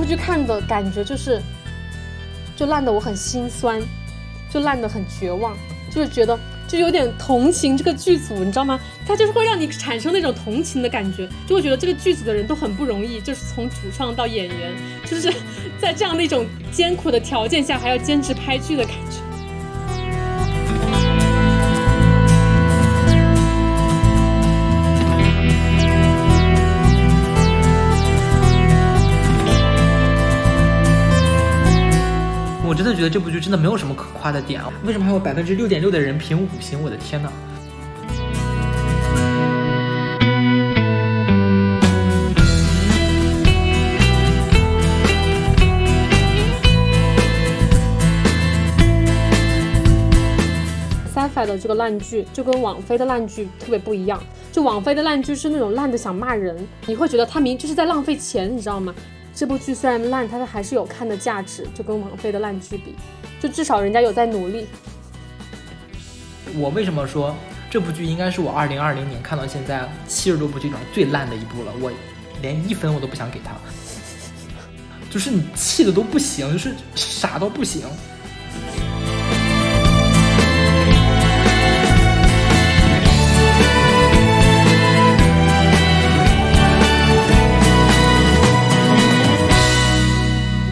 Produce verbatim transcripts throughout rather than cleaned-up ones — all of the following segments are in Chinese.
部剧看的感觉就是就烂得我很心酸，就烂得很绝望，就是觉得就有点同情这个剧组，你知道吗？它就是会让你产生那种同情的感觉，就会觉得这个剧组的人都很不容易，就是从主创到演员，就是在这样的一种艰苦的条件下还要坚持拍剧的感觉。我真的觉得这部剧真的没有什么可夸的点啊！为什么还有百分之六点六的人评五星？我的天哪！sci-fi 的这个烂剧就跟网飞的烂剧特别不一样，就网飞的烂剧是那种烂的想骂人，你会觉得他明就是在浪费钱，你知道吗？这部剧虽然烂，它还是有看的价值，就跟网飞的烂剧比，就至少人家有在努力。我为什么说这部剧应该是我二零二零年看到现在七十多部剧里面最烂的一部了？我连一分我都不想给它，就是你气的都不行，就是傻到不行。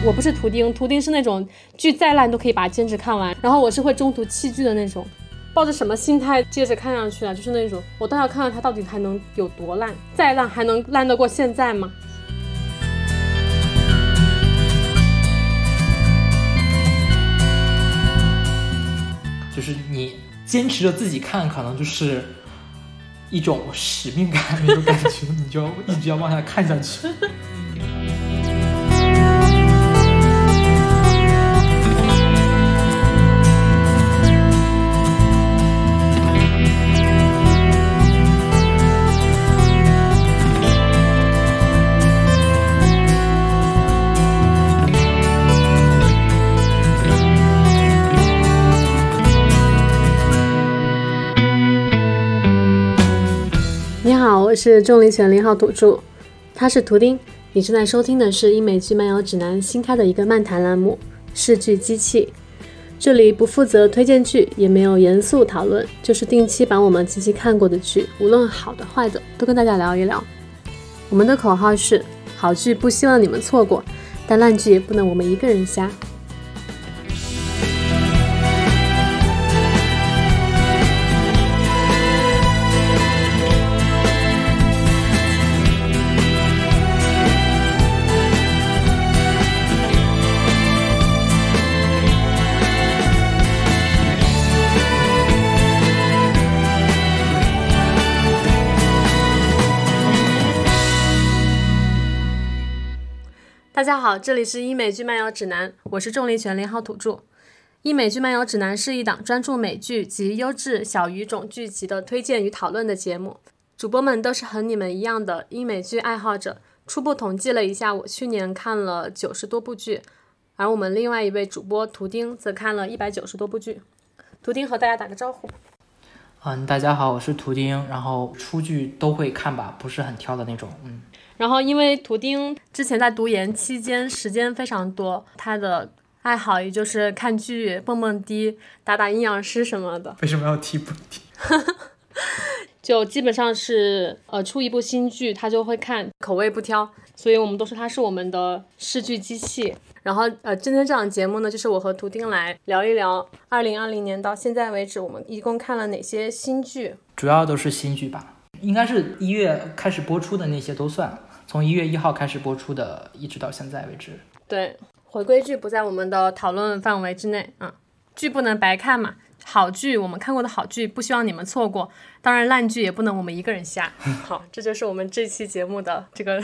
我不是图钉，图钉是那种剧再烂都可以把它坚持看完，然后我是会中途弃剧的那种。抱着什么心态接着看上去啊？就是那种我倒要看看它到底还能有多烂，再烂还能烂得过现在吗？就是你坚持着自己看，可能就是一种使命感那种感觉，你就一直要往下看下去。我是钟离权，零号土著，他是图钉。你正在收听的是英美剧漫游指南新开的一个漫谈栏目视剧机器，这里不负责推荐剧，也没有严肃讨论，就是定期把我们近期看过的剧，无论好的坏的，都跟大家聊一聊。我们的口号是好剧不希望你们错过，但烂剧也不能我们一个人瞎。大家好，这里是英美剧漫游指南，我是钟离权，零号土著。英美剧漫游指南是一档专注美剧及优质小语种剧集的推荐与讨论的节目，主播们都是和你们一样的英美剧爱好者。初步统计了一下，我去年看了九十多部剧，而我们另外一位主播图钉则看了一百九十多部剧。图钉和大家打个招呼。嗯，大家好，我是图钉，然后出剧都会看吧，不是很挑的那种。嗯。然后因为图钉之前在读研期间时间非常多，他的爱好也就是看剧、蹦蹦迪、打打阴阳师什么的。为什么要提蹦迪？就基本上是呃出一部新剧他就会看，口味不挑，所以我们都说他是我们的视剧机器。然后呃今天这档节目呢，就是我和图钉来聊一聊二零二零年到现在为止我们一共看了哪些新剧，主要都是新剧吧，应该是一月开始播出的那些都算，从一月一号开始播出的，一直到现在为止。对，回归剧不在我们的讨论范围之内啊，剧不能白看嘛，好剧我们看过的好剧不希望你们错过，当然烂剧也不能我们一个人瞎。好，这就是我们这期节目的这个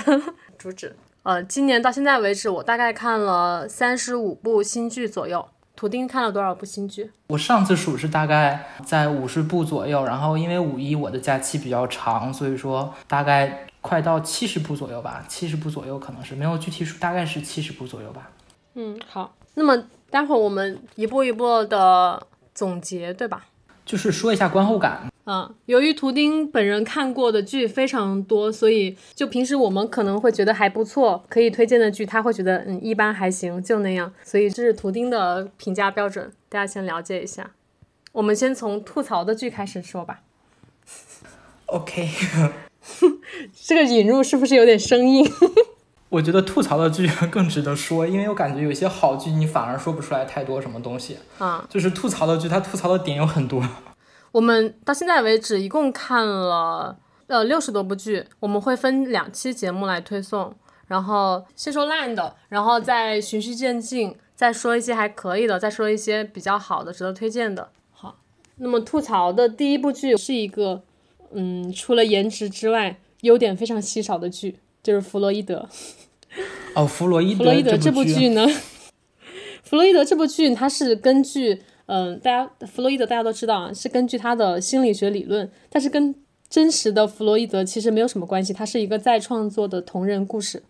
主旨。呃，今年到现在为止，我大概看了三十五部新剧左右。图钉看了多少部新剧？我上次数是大概在五十部左右，然后因为五一我的假期比较长，所以说大概快到七十部左右吧，七十部左右可能是没有具体数，大概是七十部左右吧。嗯，好，那么待会儿我们一步一步的总结，对吧？就是说一下观后感。嗯，由于图钉本人看过的剧非常多，所以就平时我们可能会觉得还不错，可以推荐的剧他会觉得嗯一般还行就那样，所以这是图钉的评价标准，大家先了解一下。我们先从吐槽的剧开始说吧。 OK 这个引入是不是有点生硬？我觉得吐槽的剧更值得说，因为我感觉有些好剧你反而说不出来太多什么东西啊，就是吐槽的剧它吐槽的点有很多。我们到现在为止一共看了呃六十多部剧，我们会分两期节目来推送，然后先说烂的，然后再循序渐进，再说一些还可以的，再说一些比较好的值得推荐的。好，那么吐槽的第一部剧是一个嗯除了颜值之外优点非常稀少的剧，就是弗洛伊德。哦，弗洛伊德，弗洛伊德这部剧呢，弗洛伊德这部剧它是根据嗯、呃，大家弗洛伊德大家都知道啊，是根据他的心理学理论，但是跟真实的弗洛伊德其实没有什么关系，它是一个再创作的同人故事。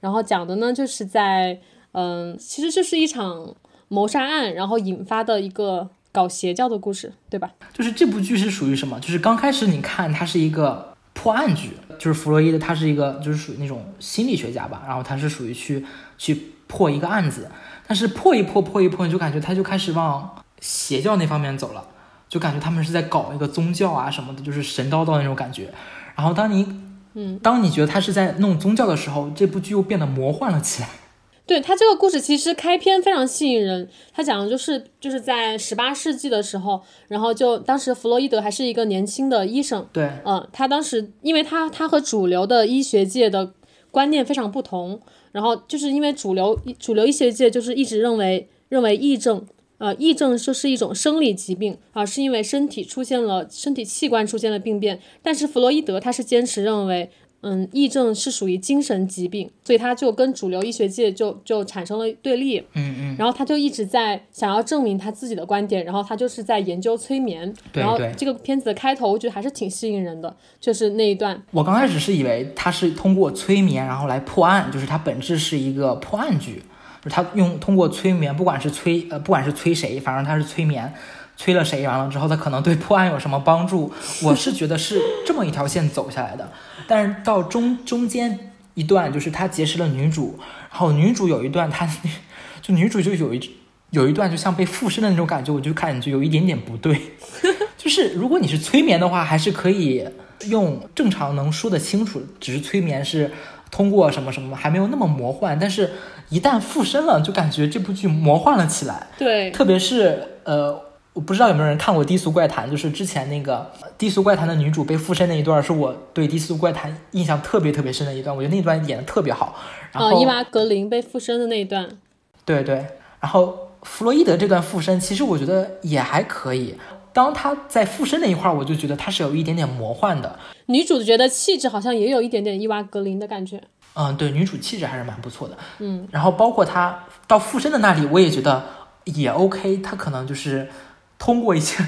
然后讲的呢就是在嗯、呃，其实就是一场谋杀案，然后引发的一个搞邪教的故事，对吧？就是这部剧是属于什么？就是刚开始你看它是一个破案剧，就是弗洛伊德他是一个就是属于那种心理学家吧，然后他是属于去去破一个案子，但是破一破破一破你就感觉他就开始往邪教那方面走了，就感觉他们是在搞一个宗教啊什么的，就是神叨叨那种感觉。然后当你嗯，当你觉得他是在弄宗教的时候，这部剧又变得魔幻了起来。对，他这个故事其实开篇非常吸引人，他讲的就是就是在十八世纪的时候，然后就当时弗洛伊德还是一个年轻的医生，对，嗯，他当时因为他他和主流的医学界的观念非常不同，然后就是因为主流主流医学界就是一直认为认为癔症，呃，癔症就是一种生理疾病啊，是因为身体出现了身体器官出现了病变，但是弗洛伊德他是坚持认为。嗯，癔症是属于精神疾病，所以他就跟主流医学界就就产生了对立。嗯嗯，然后他就一直在想要证明他自己的观点，然后他就是在研究催眠。对对，然后这个片子的开头我觉得还是挺吸引人的，就是那一段。我刚开始是以为他是通过催眠然后来破案，就是他本质是一个破案剧，就是他用通过催眠，不管是催呃不管是催谁，反正他是催眠。催了谁完了之后他可能对破案有什么帮助，我是觉得是这么一条线走下来的。但是到中中间一段就是他结识了女主，然后女主有一段他就女主就有一有一段就像被附身的那种感觉，我就看就有一点点不对，就是如果你是催眠的话还是可以用正常能说得清楚，只是催眠是通过什么什么还没有那么魔幻，但是一旦附身了就感觉这部剧魔幻了起来。对，特别是呃我不知道有没有人看过低俗怪谈，就是之前那个低俗怪谈的女主被附身那一段是我对低俗怪谈印象特别特别深的一段，我觉得那段演得特别好。然后、哦、伊娃格林被附身的那一段，对对，然后弗洛伊德这段附身其实我觉得也还可以，当他在附身那一块我就觉得他是有一点点魔幻的，女主觉得气质好像也有一点点伊娃格林的感觉。嗯，对，女主气质还是蛮不错的。嗯，然后包括他到附身的那里我也觉得也 OK， 他可能就是通过一些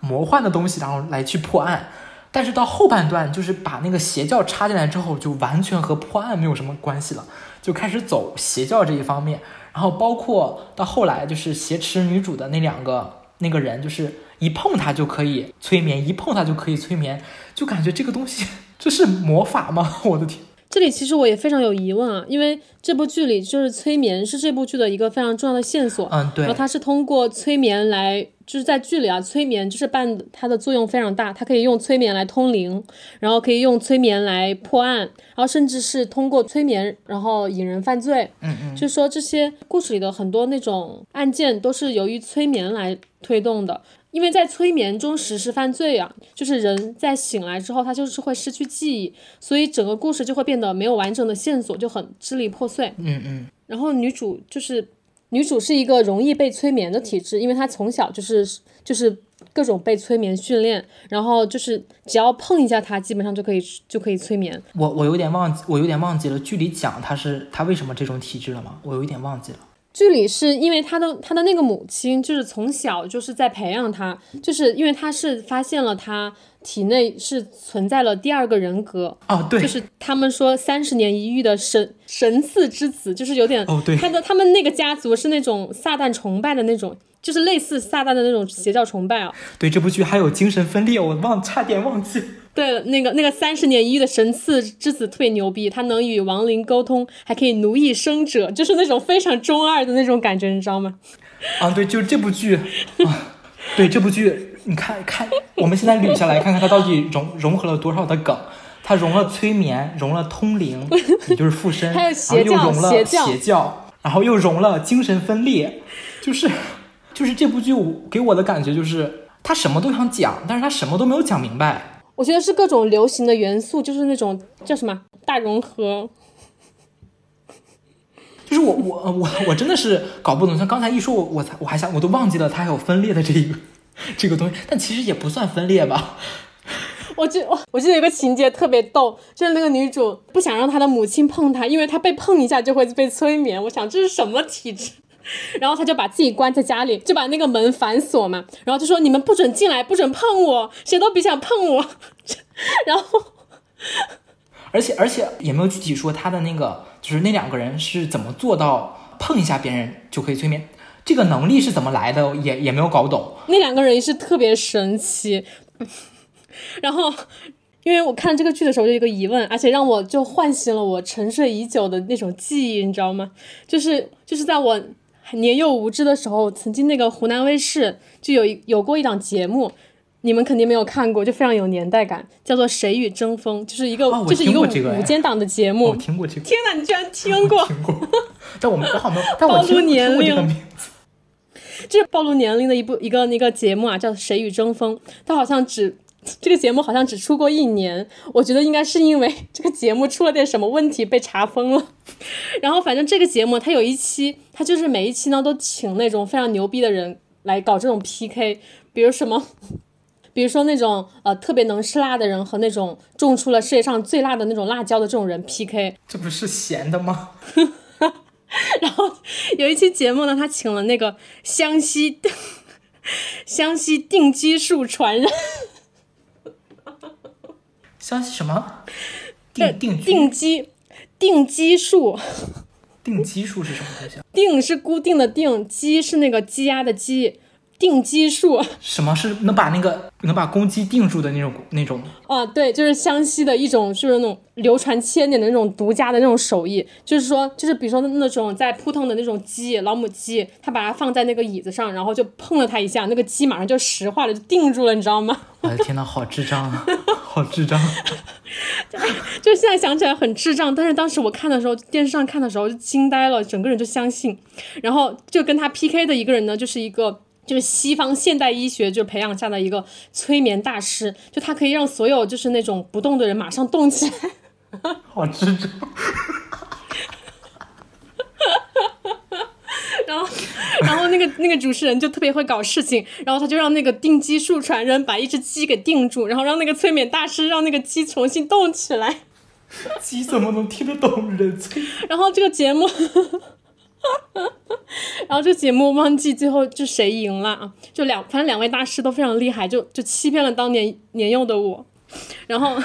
魔幻的东西然后来去破案，但是到后半段就是把那个邪教插进来之后就完全和破案没有什么关系了，就开始走邪教这一方面。然后包括到后来就是挟持女主的那两个那个人，就是一碰他就可以催眠，一碰他就可以催眠，就感觉这个东西这是魔法吗？我的天，这里其实我也非常有疑问啊，因为这部剧里就是催眠是这部剧的一个非常重要的线索。嗯，对。然后它是通过催眠来，就是在剧里啊，催眠就是扮它的作用非常大，它可以用催眠来通灵，然后可以用催眠来破案，然后甚至是通过催眠然后引人犯罪。嗯嗯。就是说这些故事里的很多那种案件都是由于催眠来推动的。因为在催眠中实施犯罪啊，就是人在醒来之后他就是会失去记忆，所以整个故事就会变得没有完整的线索，就很支离破碎。嗯嗯。然后女主就是女主是一个容易被催眠的体质，因为她从小就是就是各种被催眠训练，然后就是只要碰一下她基本上就可以就可以催眠。我我有点忘记我有点忘记了剧里讲她是她为什么这种体质了吗？我有点忘记了。剧里是因为他的他的那个母亲就是从小就是在培养他，就是因为他是发现了他体内是存在了第二个人格。哦，对，就是他们说三十年一遇的神神赐之子，就是有点哦，对，他的他们那个家族是那种撒旦崇拜的那种，就是类似撒旦的那种邪教崇拜啊。对，这部剧还有精神分裂，我忘差点忘记。对，那个那个三十年一遇的神赐之子特别牛逼，他能与亡灵沟通，还可以奴役生者，就是那种非常中二的那种感觉，你知道吗？啊，对，就是这部剧，啊、对这部剧，你看看，我们现在捋下来，看看它到底融融合了多少的梗。它融了催眠，融了通灵，也就是附身，还有邪教，然后又融了邪教，邪教，然后又融了精神分裂，就是就是这部剧给我的感觉就是它什么都想讲，但是它什么都没有讲明白。我觉得是各种流行的元素，就是那种叫什么大融合，就是我我我我真的是搞不懂。像刚才一说，我我我还想我都忘记了它还有分裂的这一个这个东西，但其实也不算分裂吧。我记我我记得有个情节特别逗，就是那个女主不想让她的母亲碰她，因为她被碰一下就会被催眠。我想这是什么体质？然后他就把自己关在家里，就把那个门反锁嘛，然后就说你们不准进来，不准碰我，谁都别想碰我。然后而且而且也没有具体说他的那个就是那两个人是怎么做到碰一下别人就可以催眠，这个能力是怎么来的，也也没有搞懂。那两个人是特别神奇。然后因为我看这个剧的时候就有一个疑问，而且让我就唤醒了我沉睡已久的那种记忆，你知道吗？就是就是在我年幼无知的时候，曾经那个湖南卫视就有一有过一档节目，你们肯定没有看过，就非常有年代感，叫做《谁与争锋》，就是一个、哦、就是一个午间档的节目。我听过这个。天哪，你居然听过？听过。但我们好像但我听过这个名字。这是暴露年龄的一部一个那个节目啊，叫《谁与争锋》，它好像只。这个节目好像只出过一年，我觉得应该是因为这个节目出了点什么问题被查封了。然后反正这个节目它有一期，它就是每一期呢都请那种非常牛逼的人来搞这种 P K， 比如什么比如说那种呃特别能吃辣的人和那种种出了世界上最辣的那种辣椒的这种人 P K。 这不是咸的吗？然后有一期节目呢，他请了那个湘西湘西定激素传人湘西什么定定定基定基数定基数是什么东西？定是固定的定，鸡是那个鸡鸭的鸡，定基数什么是能把那个能把公鸡定住的那种那种啊？对，就是湘西的一种就是那种流传千年的那种独家的那种手艺，就是说就是比如说那种在扑腾的那种鸡老母鸡，他把它放在那个椅子上，然后就碰了它一下，那个鸡马上就石化了，就定住了，你知道吗？我的天哪，好智障啊！好智障就现在想起来很智障，但是当时我看的时候，电视上看的时候就惊呆了，整个人就相信。然后就跟他 P K 的一个人呢，就是一个就是西方现代医学就培养下的一个催眠大师，就他可以让所有就是那种不动的人马上动起来。好智障然后，然后那个那个主持人就特别会搞事情，然后他就让那个定基术传人把一只鸡给定住，然后让那个催眠大师让那个鸡重新动起来。鸡怎么能听得懂人催？然后这个节目，然后这个节目忘记最后就谁赢了啊？就两反正两位大师都非常厉害，就就欺骗了当年年幼的我。然后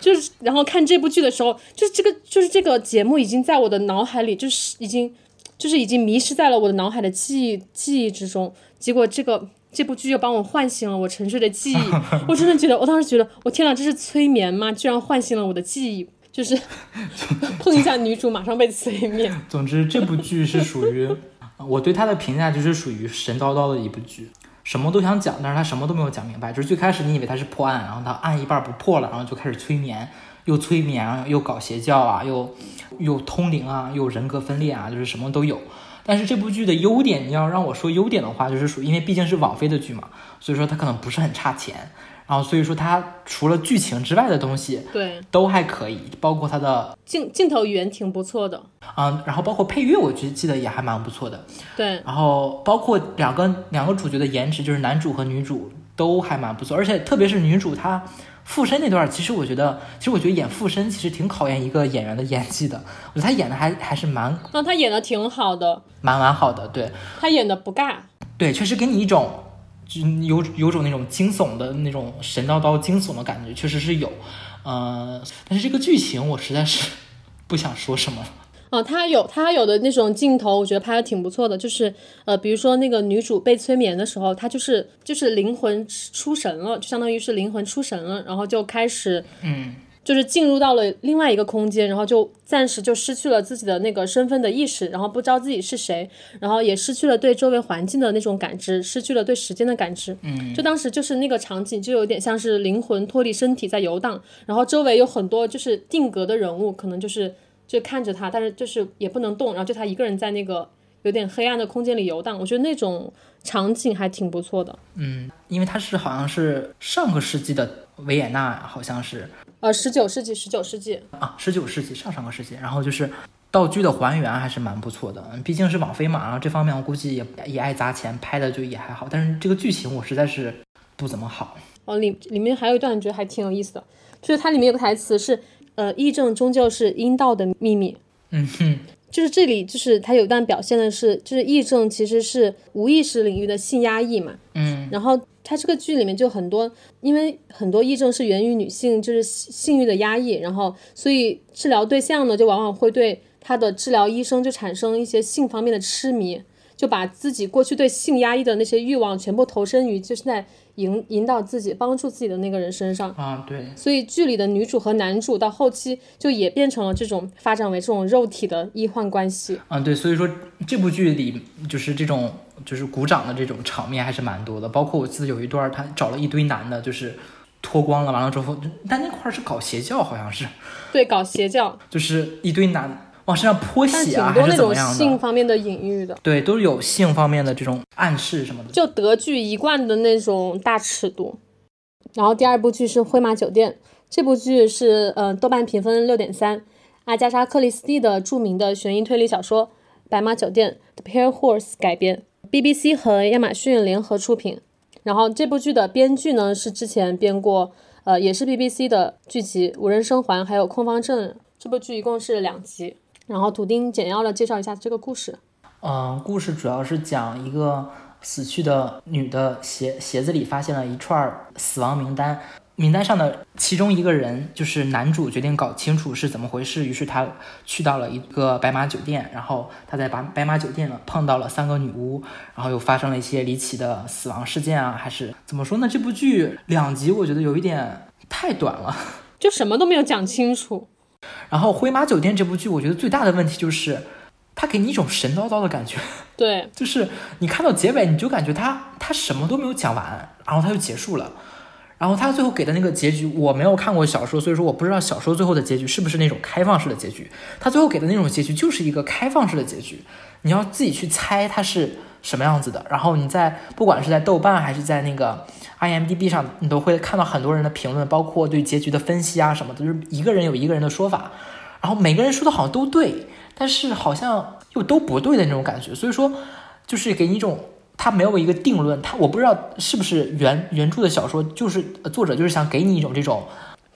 就是然后看这部剧的时候，就是这个就是这个节目已经在我的脑海里就是已经。就是已经迷失在了我的脑海的记忆记忆之中，结果这个这部剧又帮我唤醒了我沉睡的记忆。我真的觉得，我当时觉得，我天哪，这是催眠吗？居然唤醒了我的记忆，就是碰一下女主马上被催眠。总之，这部剧是属于我对它的评价就是属于神叨叨的一部剧，什么都想讲，但是它什么都没有讲明白。就是最开始你以为它是破案，然后它按一半不破了，然后就开始催眠。又催眠，又搞邪教啊，又又通灵啊，又人格分裂啊，就是什么都有。但是这部剧的优点，你要让我说优点的话，就是说，因为毕竟是网飞的剧嘛，所以说它可能不是很差钱。然后所以说它除了剧情之外的东西，对，都还可以，包括它的镜镜头语言挺不错的，嗯，然后包括配乐，我记得也还蛮不错的，对。然后包括两个两个主角的颜值，就是男主和女主都还蛮不错，而且特别是女主她。附身那段，其实我觉得，其实我觉得演附身其实挺考验一个演员的演技的。我觉得他演的还还是蛮，那、嗯、他演的挺好的，蛮蛮好的，对。他演的不尬，对，确实给你一种就有有种那种惊悚的那种神叨叨惊悚的感觉，确实是有。呃，但是这个剧情我实在是不想说什么了。哦、呃，他有他有的那种镜头，我觉得拍的挺不错的，就是呃，比如说那个女主被催眠的时候，她就是就是灵魂出神了，就相当于是灵魂出神了，然后就开始嗯。就是进入到了另外一个空间，然后就暂时就失去了自己的那个身份的意识，然后不知道自己是谁，然后也失去了对周围环境的那种感知，失去了对时间的感知。嗯，就当时就是那个场景就有点像是灵魂脱离身体在游荡，然后周围有很多就是定格的人物，可能就是就看着他，但是就是也不能动，然后就他一个人在那个有点黑暗的空间里游荡。我觉得那种场景还挺不错的。嗯，因为它是好像是上个世纪的维也纳，好像是呃，十九世纪，十九世纪啊，十九世纪上上个世纪，然后就是道具的还原还是蛮不错的，毕竟是网飞嘛，然后这方面我估计也也爱砸钱，拍的就也还好，但是这个剧情我实在是不怎么好。哦，里里面还有一段我觉得还挺有意思的，就是它里面有个台词是，呃，疫症终究是阴道的秘密。嗯哼，就是这里就是它有一段表现的是，就是疫症其实是无意识领域的性压抑嘛。嗯，然后。它这个剧里面就很多，因为很多癔症是源于女性就是性欲的压抑，然后所以治疗对象呢就往往会对他的治疗医生就产生一些性方面的痴迷，就把自己过去对性压抑的那些欲望全部投身于就是在引引导自己帮助自己的那个人身上啊，对。所以剧里的女主和男主到后期就也变成了这种发展为这种肉体的医患关系啊，对。所以说这部剧里就是这种就是鼓掌的这种场面还是蛮多的，包括我记得有一段他找了一堆男的就是脱光了，完了之后但那块是搞邪教，好像是对搞邪教，就是一堆男往身上泼血啊，还是怎么样的，性方面的隐喻的，对，都是有性方面的这种暗示什么的，就德剧一贯的那种大尺度。然后第二部剧是《灰马酒店》，这部剧是呃豆瓣评分 六点三， 阿加莎·克里斯蒂的著名的悬疑推理小说《白马酒店》The Pale Horse 改编，B B C 和亚马逊联合出品。然后这部剧的编剧呢是之前编过呃也是 B B C 的剧集《无人生还》还有《空方阵》，这部剧一共是两集。然后土丁简要的介绍一下这个故事。嗯，故事主要是讲一个死去的女的鞋鞋子里发现了一串死亡名单，名单上的其中一个人就是男主，决定搞清楚是怎么回事，于是他去到了一个白马酒店，然后他在白白马酒店呢碰到了三个女巫，然后又发生了一些离奇的死亡事件啊，还是怎么说呢，这部剧两集我觉得有一点太短了，就什么都没有讲清楚。然后灰马酒店这部剧我觉得最大的问题就是他给你一种神叨叨的感觉，对，就是你看到结尾你就感觉他他什么都没有讲完，然后他就结束了。然后他最后给的那个结局，我没有看过小说，所以说我不知道小说最后的结局是不是那种开放式的结局，他最后给的那种结局就是一个开放式的结局，你要自己去猜它是什么样子的。然后你在不管是在豆瓣还是在那个 I M D B 上，你都会看到很多人的评论，包括对结局的分析啊什么的，就是一个人有一个人的说法，然后每个人说的好像都对，但是好像又都不对的那种感觉。所以说就是给你一种他没有一个定论，他我不知道是不是原原著的小说，就是作者就是想给你一种这种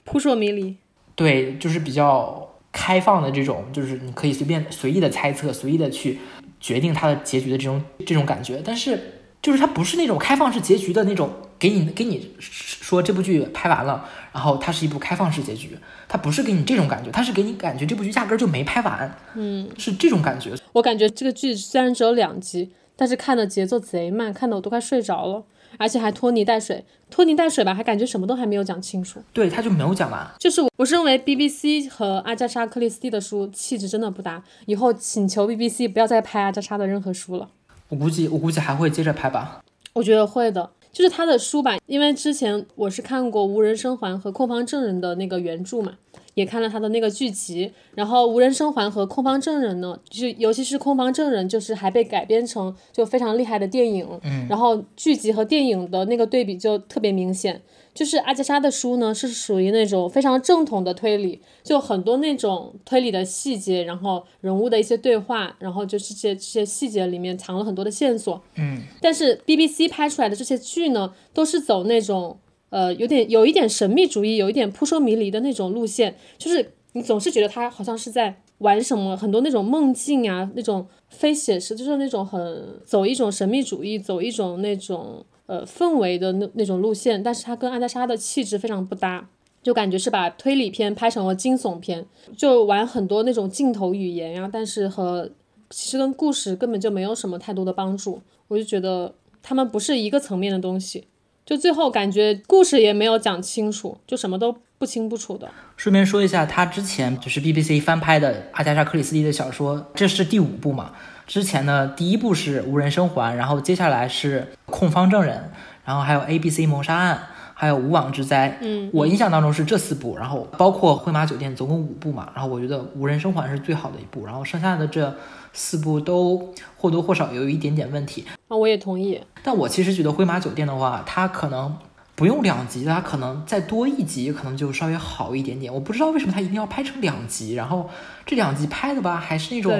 扑朔迷离，对，就是比较开放的这种，就是你可以随便随意的猜测，随意的去决定他的结局的这种这种感觉。但是就是他不是那种开放式结局的那种，给你给你说这部剧拍完了，然后它是一部开放式结局，它不是给你这种感觉，它是给你感觉这部剧压根就没拍完，嗯，是这种感觉。我感觉这个剧虽然只有两集，但是看的节奏贼慢，看的我都快睡着了，而且还拖泥带水，拖泥带水吧，还感觉什么都还没有讲清楚。对，他就没有讲完。就是我是认为 B B C 和阿加莎·克里斯蒂的书气质真的不搭，以后请求 B B C 不要再拍阿加莎的任何书了。我估计，我估计还会接着拍吧。我觉得会的，就是他的书吧，因为之前我是看过《无人生还》和《控方证人》的那个原著嘛。也看了他的那个剧集，然后《无人生还》和《空方证人》呢，就尤其是《空方证人》，就是还被改编成就非常厉害的电影，嗯，然后剧集和电影的那个对比就特别明显。就是阿加莎的书呢，是属于那种非常正统的推理，就很多那种推理的细节，然后人物的一些对话，然后就是这些这些细节里面藏了很多的线索，嗯。但是 B B C 拍出来的这些剧呢，都是走那种。呃，有点有一点神秘主义，有一点扑朔迷离的那种路线，就是你总是觉得他好像是在玩什么，很多那种梦境啊，那种非写实，就是那种很走一种神秘主义，走一种那种呃氛围的那那种路线，但是他跟阿加莎的气质非常不搭。就感觉是把推理片拍成了惊悚片，就玩很多那种镜头语言呀、啊，但是和其实跟故事根本就没有什么太多的帮助。我就觉得他们不是一个层面的东西，就最后感觉故事也没有讲清楚，就什么都不清不楚的。顺便说一下，他之前就是 B B C 翻拍的阿加莎·克里斯蒂的小说，这是第五部嘛。之前呢，第一部是《无人生还》，然后接下来是《控方证人》，然后还有 A B C 谋杀案，还有无妄之灾。嗯，我印象当中是这四部，然后包括《灰马酒店》总共五部嘛，然后我觉得《无人生还》是最好的一部，然后剩下的这四部都或多或少有一点点问题。啊，我也同意。但我其实觉得《灰马酒店》的话，它可能不用两集，它可能再多一集可能就稍微好一点点。我不知道为什么它一定要拍成两集，然后这两集拍的吧，还是那种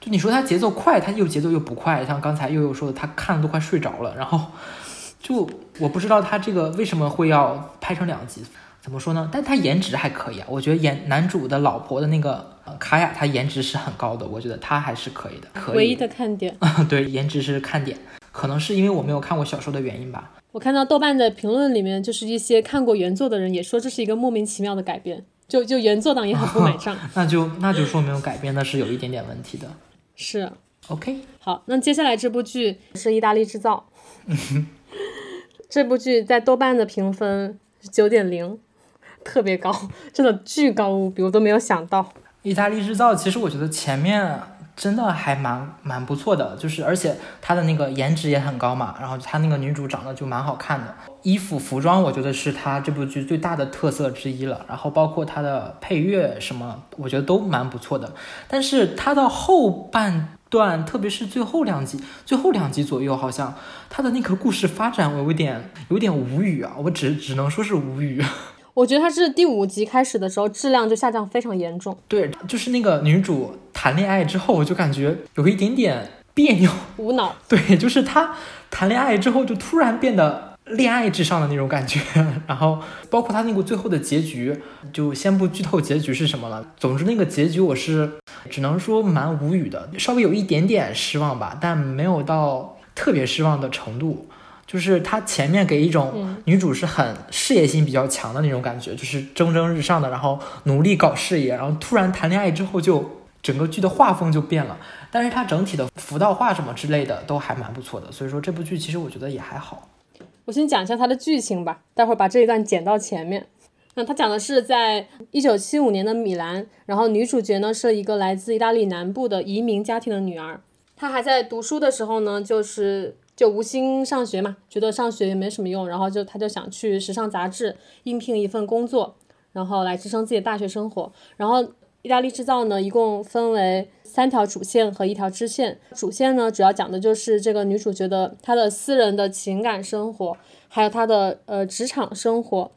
就你说它节奏快，它又节奏又不快，像刚才悠悠说的，他看的都快睡着了，然后就我不知道他这个为什么会要拍成两集，怎么说呢？但他颜值还可以啊，我觉得演男主的老婆的那个、呃、卡雅，他颜值是很高的，我觉得他还是可以的，可以唯一的看点。对，颜值是看点，可能是因为我没有看过小说的原因吧。我看到豆瓣的评论里面，就是一些看过原作的人也说这是一个莫名其妙的改编，就就原作党也很不买账。那就那就说没有改编的是有一点点问题的。是 OK 好，那接下来这部剧是意大利制造。这部剧在豆瓣的评分 九点零 特别高，真的巨高无比，我都没有想到。意大利制造其实我觉得前面真的还蛮蛮不错的，就是而且她的那个颜值也很高嘛，然后她那个女主长得就蛮好看的，衣服服装我觉得是她这部剧最大的特色之一了，然后包括她的配乐什么我觉得都蛮不错的。但是她到后半段，特别是最后两集最后两集左右，好像她的那个故事发展我有点有点无语啊，我只只能说是无语。我觉得她是第五集开始的时候质量就下降非常严重。对，就是那个女主谈恋爱之后我就感觉有一点点别扭，无脑。对，就是她谈恋爱之后就突然变得恋爱至上的那种感觉，然后包括她那个最后的结局，就先不剧透结局是什么了，总之那个结局我是只能说蛮无语的，稍微有一点点失望吧，但没有到特别失望的程度。就是她前面给一种女主是很事业心比较强的那种感觉，就是蒸蒸日上的，然后努力搞事业，然后突然谈恋爱之后就整个剧的画风就变了，但是她整体的服道化什么之类的都还蛮不错的，所以说这部剧其实我觉得也还好。我先讲一下它的剧情吧，待会儿把这一段剪到前面。那它讲的是在一九七五年的米兰，然后女主角呢是一个来自意大利南部的移民家庭的女儿，她还在读书的时候呢，就是就无心上学嘛，觉得上学也没什么用，然后就他就想去时尚杂志应聘一份工作，然后来支撑自己的大学生活。然后意大利制造呢一共分为三条主线和一条支线，主线呢主要讲的就是这个女主角的她的私人的情感生活，还有她的呃职场生活。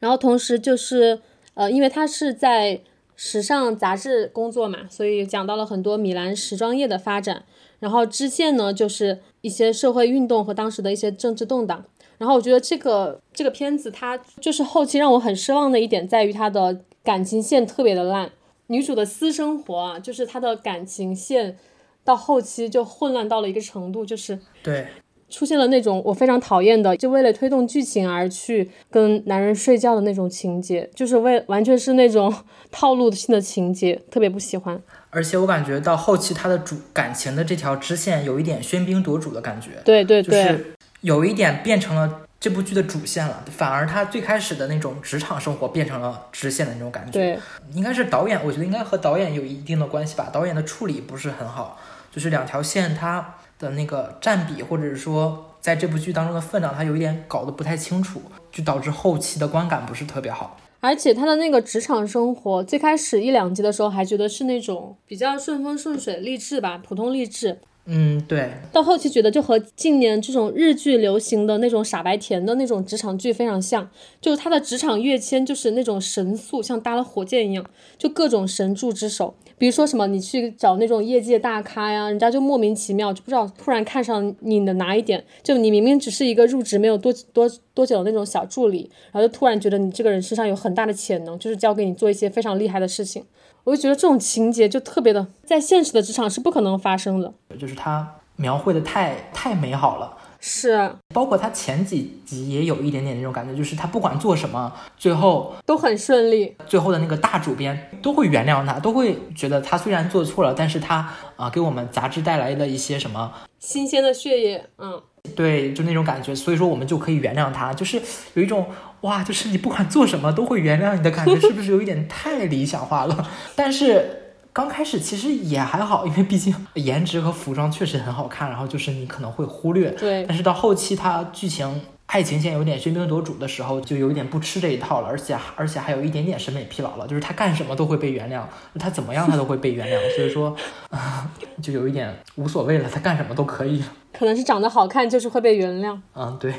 然后同时就是呃因为她是在时尚杂志工作嘛，所以讲到了很多米兰时装业的发展。然后支线呢就是一些社会运动和当时的一些政治动荡。然后我觉得这个这个片子它就是后期让我很失望的一点在于它的感情线特别的烂，女主的私生活啊，就是她的感情线到后期就混乱到了一个程度，就是对出现了那种我非常讨厌的就为了推动剧情而去跟男人睡觉的那种情节，就是为完全是那种套路性的情节，特别不喜欢。而且我感觉到后期他的主感情的这条支线有一点喧宾夺主的感觉，对对对，就是有一点变成了这部剧的主线了，反而他最开始的那种职场生活变成了支线的那种感觉。对，应该是导演，我觉得应该和导演有一定的关系吧，导演的处理不是很好，就是两条线他的那个占比或者是说在这部剧当中的分量他有一点搞得不太清楚，就导致后期的观感不是特别好。而且他的那个职场生活最开始一两集的时候还觉得是那种比较顺风顺水励志吧，普通励志，嗯，对，到后期觉得就和近年这种日剧流行的那种傻白甜的那种职场剧非常像，就是他的职场跃迁就是那种神速，像搭了火箭一样，就各种神助之手，比如说什么你去找那种业界大咖呀，人家就莫名其妙就不知道突然看上你的哪一点，就你明明只是一个入职没有多多多久的那种小助理，然后就突然觉得你这个人身上有很大的潜能，就是交给你做一些非常厉害的事情。我就觉得这种情节就特别的在现实的职场是不可能发生的，就是它描绘的太太美好了，是，包括他前几集也有一点点那种感觉，就是他不管做什么最后都很顺利，最后的那个大主编都会原谅他，都会觉得他虽然做错了，但是他啊、呃、给我们杂志带来了一些什么新鲜的血液，嗯，对，就那种感觉，所以说我们就可以原谅他，就是有一种哇，就是你不管做什么都会原谅你的感觉，是不是有一点太理想化了？但是刚开始其实也还好，因为毕竟颜值和服装确实很好看，然后就是你可能会忽略，对，但是到后期它剧情爱情线有点喧宾夺主的时候，就有点不吃这一套了，而且而且还有一点点审美疲劳了，就是他干什么都会被原谅，他怎么样他都会被原谅，所以说、呃、就有一点无所谓了，他干什么都可以了，可能是长得好看就是会被原谅。嗯，对，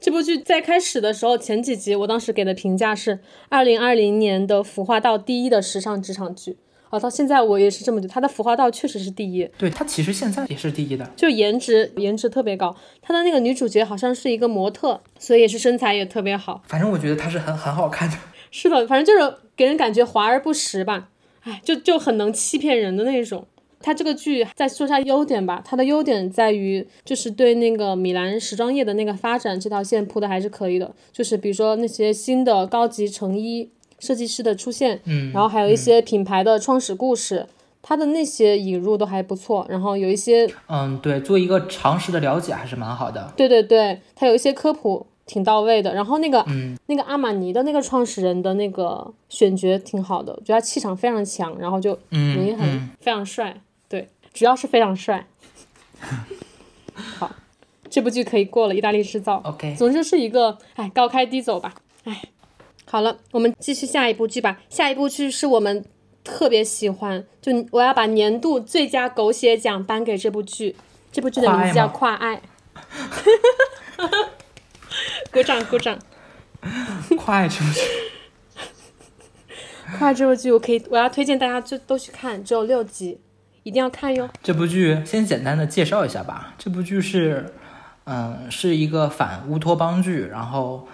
这部剧在开始的时候，前几集我当时给的评价是二零二零年的服化道第一的时尚职场剧，哦，到现在我也是这么觉得，它的服化道确实是第一，对，它其实现在也是第一的，就颜值颜值特别高，它的那个女主角好像是一个模特，所以也是身材也特别好，反正我觉得它是很很好看的，是的，反正就是给人感觉华而不实吧，哎，就就很能欺骗人的那种。它这个剧再说一下优点吧，它的优点在于就是对那个米兰时装业的那个发展这条线铺的还是可以的，就是比如说那些新的高级成衣设计师的出现，嗯，然后还有一些品牌的创始故事，嗯，它的那些引入都还不错，然后有一些嗯，对，做一个常识的了解还是蛮好的，对对对，它有一些科普挺到位的，然后那个，嗯，那个阿玛尼的那个创始人的那个选角挺好的，觉得他气场非常强，然后就人也很，嗯嗯，非常帅，对，主要是非常帅。好，这部剧可以过了，意大利制造 OK， 总之是一个哎高开低走吧，哎。好了，我们继续下一部剧吧。下一部剧是我们特别喜欢，就我要把年度最佳狗血奖颁给这部剧。这部剧的名字叫《跨爱》。鼓掌鼓掌。跨爱这部剧，跨爱这部剧我可以，我要推荐大家就都去看，只有六集，一定要看哟。这部剧先简单的介绍一下吧。这部剧是，嗯，是一个反乌托邦剧，然后。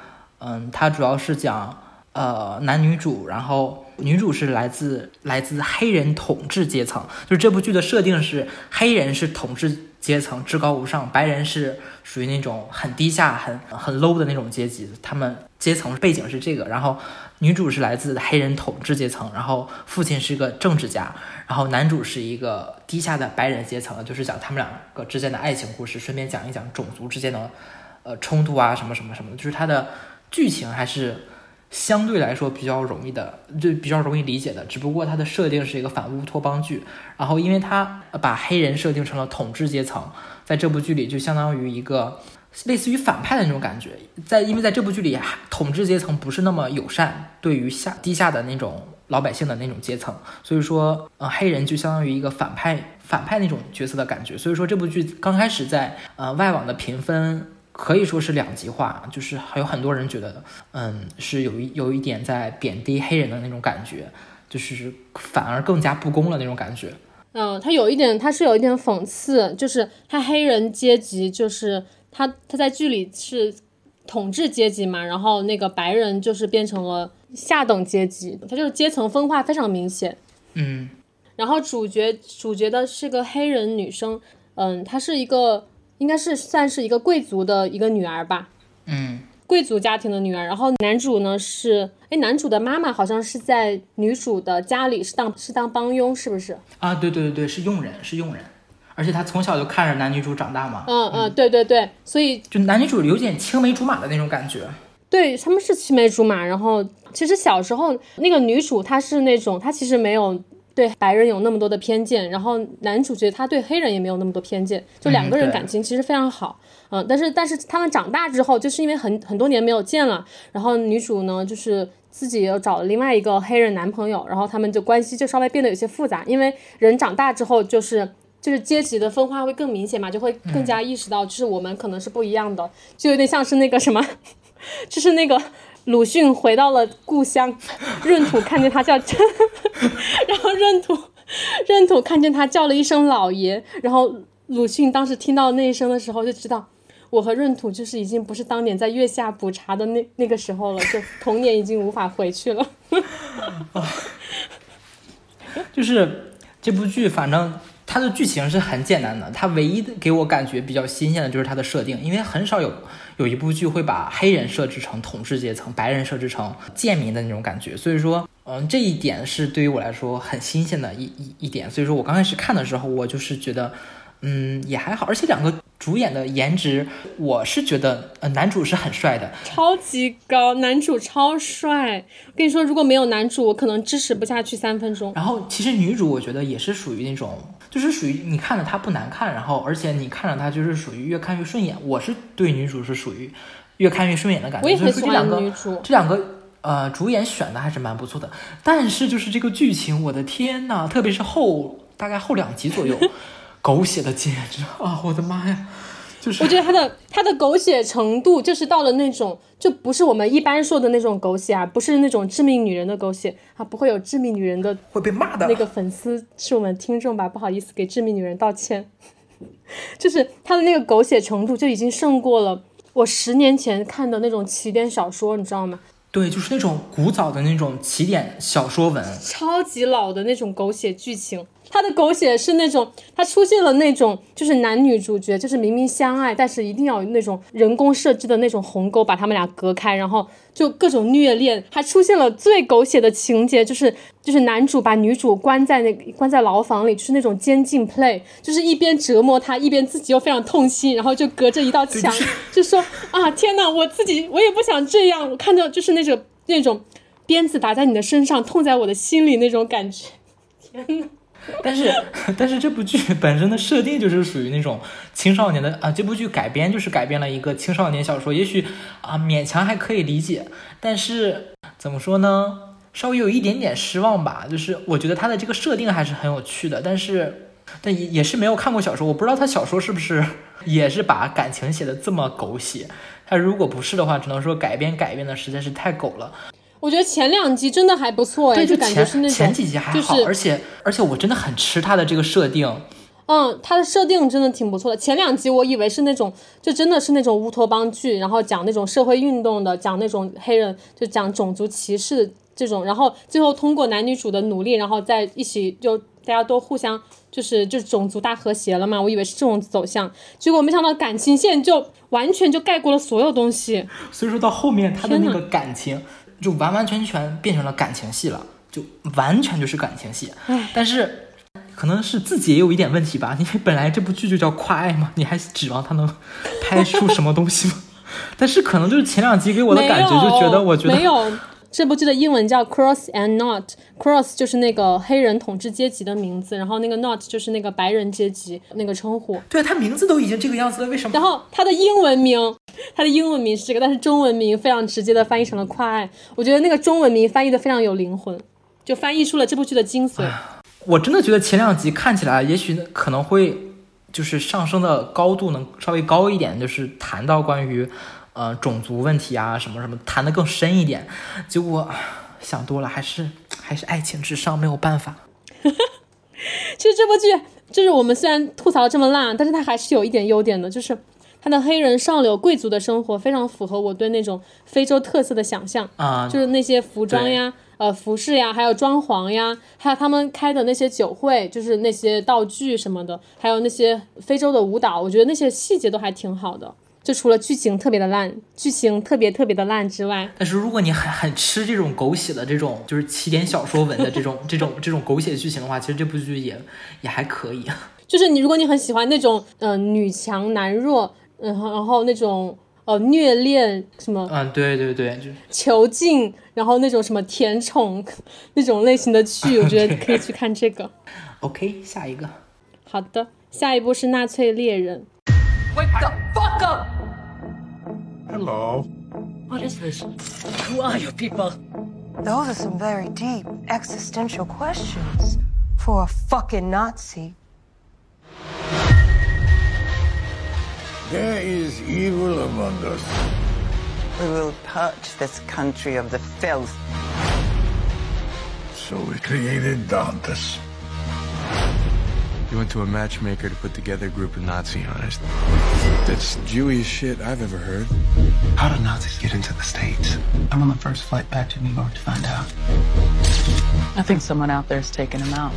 嗯，它主要是讲呃男女主，然后女主是来自来自黑人统治阶层，就是这部剧的设定是黑人是统治阶层，至高无上，白人是属于那种很低下很很 low 的那种阶级，他们阶层背景是这个，然后女主是来自黑人统治阶层，然后父亲是个政治家，然后男主是一个低下的白人阶层，就是讲他们两个之间的爱情故事，顺便讲一讲种族之间的呃冲突啊什么什么什么的，就是它的剧情还是相对来说比较容易的，就比较容易理解的，只不过它的设定是一个反乌托邦剧，然后因为它把黑人设定成了统治阶层，在这部剧里就相当于一个类似于反派的那种感觉，在因为在这部剧里统治阶层不是那么友善，对于下低下的那种老百姓的那种阶层，所以说呃黑人就相当于一个反派反派那种角色的感觉，所以说这部剧刚开始在呃外网的评分可以说是两极化，就是还有很多人觉得，嗯，是有一有一点在贬低黑人的那种感觉，就是反而更加不公了那种感觉。嗯，他有一点，他是有一点讽刺，就是他黑人阶级，就是他他在剧里是统治阶级嘛，然后那个白人就是变成了下等阶级，他就是阶层分化非常明显。嗯，然后主角主角的是个黑人女生，嗯，她是一个。应该是算是一个贵族的一个女儿吧，嗯，贵族家庭的女儿，然后男主呢是哎，男主的妈妈好像是在女主的家里是当是当帮佣是不是啊？对对对，是佣人是佣人，而且他从小就看着男女主长大嘛，嗯嗯，对对对，所以就男女主有点青梅竹马的那种感觉，对，他们是青梅竹马，然后其实小时候那个女主她是那种她其实没有对白人有那么多的偏见，然后男主角他对黑人也没有那么多偏见，就两个人感情其实非常好，嗯，呃、但是但是他们长大之后，就是因为很很多年没有见了，然后女主呢就是自己又找了另外一个黑人男朋友，然后他们就关系就稍微变得有些复杂，因为人长大之后就是就是阶级的分化会更明显嘛，就会更加意识到就是我们可能是不一样的，就有点像是那个什么，就是那个。鲁迅回到了故乡，闰土看见他叫，然后闰土，闰土看见他叫了一声老爷，然后鲁迅当时听到那一声的时候就知道，我和闰土就是已经不是当年在月下补茶的那那个时候了，就童年已经无法回去了。就是这部剧，反正。它的剧情是很简单的，它唯一的给我感觉比较新鲜的就是它的设定，因为很少有有一部剧会把黑人设置成统治阶层，白人设置成贱民的那种感觉，所以说嗯，这一点是对于我来说很新鲜的一一一点，所以说我刚开始看的时候我就是觉得嗯也还好，而且两个主演的颜值我是觉得呃男主是很帅的，超级高，男主超帅，跟你说如果没有男主我可能支持不下去三分钟。然后其实女主我觉得也是属于那种就是属于你看着她不难看，然后而且你看着她就是属于越看越顺眼，我是对女主是属于越看越顺眼的感觉，我也很喜欢女主，这两个呃主演选的还是蛮不错的，但是就是这个剧情我的天哪，特别是后大概后两集左右狗血的简直啊！我的妈呀，就是我觉得他的他的狗血程度，就是到了那种就不是我们一般说的那种狗血啊，不是那种致命女人的狗血啊，不会有致命女人的会被骂的那个粉丝是我们听众吧，不好意思给致命女人道歉。就是他的那个狗血程度就已经胜过了我十年前看的那种起点小说，你知道吗？对，就是那种古早的那种起点小说文，超级老的那种狗血剧情。他的狗血是那种他出现了那种就是男女主角就是明明相爱，但是一定要有那种人工设置的那种鸿沟把他们俩隔开，然后就各种虐恋，还出现了最狗血的情节，就是就是男主把女主关在那关在牢房里，就是那种监禁 play， 就是一边折磨她一边自己又非常痛心，然后就隔着一道墙就说啊天哪，我自己我也不想这样，我看到就是那种那种鞭子打在你的身上痛在我的心里那种感觉，天哪。但是但是这部剧本身的设定就是属于那种青少年的啊，这部剧改编就是改编了一个青少年小说，也许啊勉强还可以理解，但是怎么说呢，稍微有一点点失望吧，就是我觉得它的这个设定还是很有趣的，但是但也也是没有看过小说，我不知道他小说是不是也是把感情写的这么狗血，他如果不是的话只能说改编改编的实在是太狗了。我觉得前两集真的还不错，对，就感觉是那种前几集还好，就是、而且而且我真的很吃他的这个设定，嗯，他的设定真的挺不错的。前两集我以为是那种就真的是那种乌托邦剧，然后讲那种社会运动的，讲那种黑人就讲种族歧视这种，然后最后通过男女主的努力，然后再一起就大家都互相就是就种族大和谐了嘛，我以为是这种走向，结果没想到感情线就完全就盖过了所有东西，所以说到后面他的那个感情就完完全全变成了感情戏了，就完全就是感情戏。但是可能是自己也有一点问题吧，因为本来这部剧就叫跨爱嘛，你还指望他能拍出什么东西吗？但是可能就是前两集给我的感觉就觉得，我觉得没有。这部剧的英文叫 Cross and Not， Cross 就是那个黑人统治阶级的名字，然后那个 Not 就是那个白人阶级那个称呼。对，他名字都已经这个样子了，为什么？然后他的英文名，他的英文名是这个，但是中文名非常直接的翻译成了跨爱。我觉得那个中文名翻译的非常有灵魂，就翻译出了这部剧的精髓。我真的觉得前两集看起来也许可能会就是上升的高度能稍微高一点，就是谈到关于呃，种族问题啊，什么什么谈得更深一点，结果想多了，还是还是爱情至上，没有办法。其实这部剧，就是我们虽然吐槽这么烂，但是它还是有一点优点的，就是它的黑人上流贵族的生活非常符合我对那种非洲特色的想象啊、嗯，就是那些服装呀、呃服饰呀，还有装潢呀，还有他们开的那些酒会，就是那些道具什么的，还有那些非洲的舞蹈，我觉得那些细节都还挺好的。就除了剧情特别的烂，剧情特别特别的烂之外，但是如果你很很吃这种狗血的这种就是起点小说文的这种这种这种狗血剧情的话，其实这部剧也也还可以。就是你如果你很喜欢那种呃女强男弱，嗯、呃，然后那种呃虐恋什么，嗯，对对对，就囚禁，然后那种什么甜宠那种类型的剧，我觉得可以去看这个。OK， 下一个。好的，下一部是《纳粹猎人》。Wake the fuck up! Hello. What is this? Who are you people? Those are some very deep existential questions for a fucking Nazi. There is evil among us. We will purge this country of the filth. So we created Dantes. You went to a matchmaker to put together a group of Nazi hunters. That's Jewish shit I've ever heard. How do Nazis get into the States? I'm on the first flight back to New York to find out. I think someone out there's taking them out.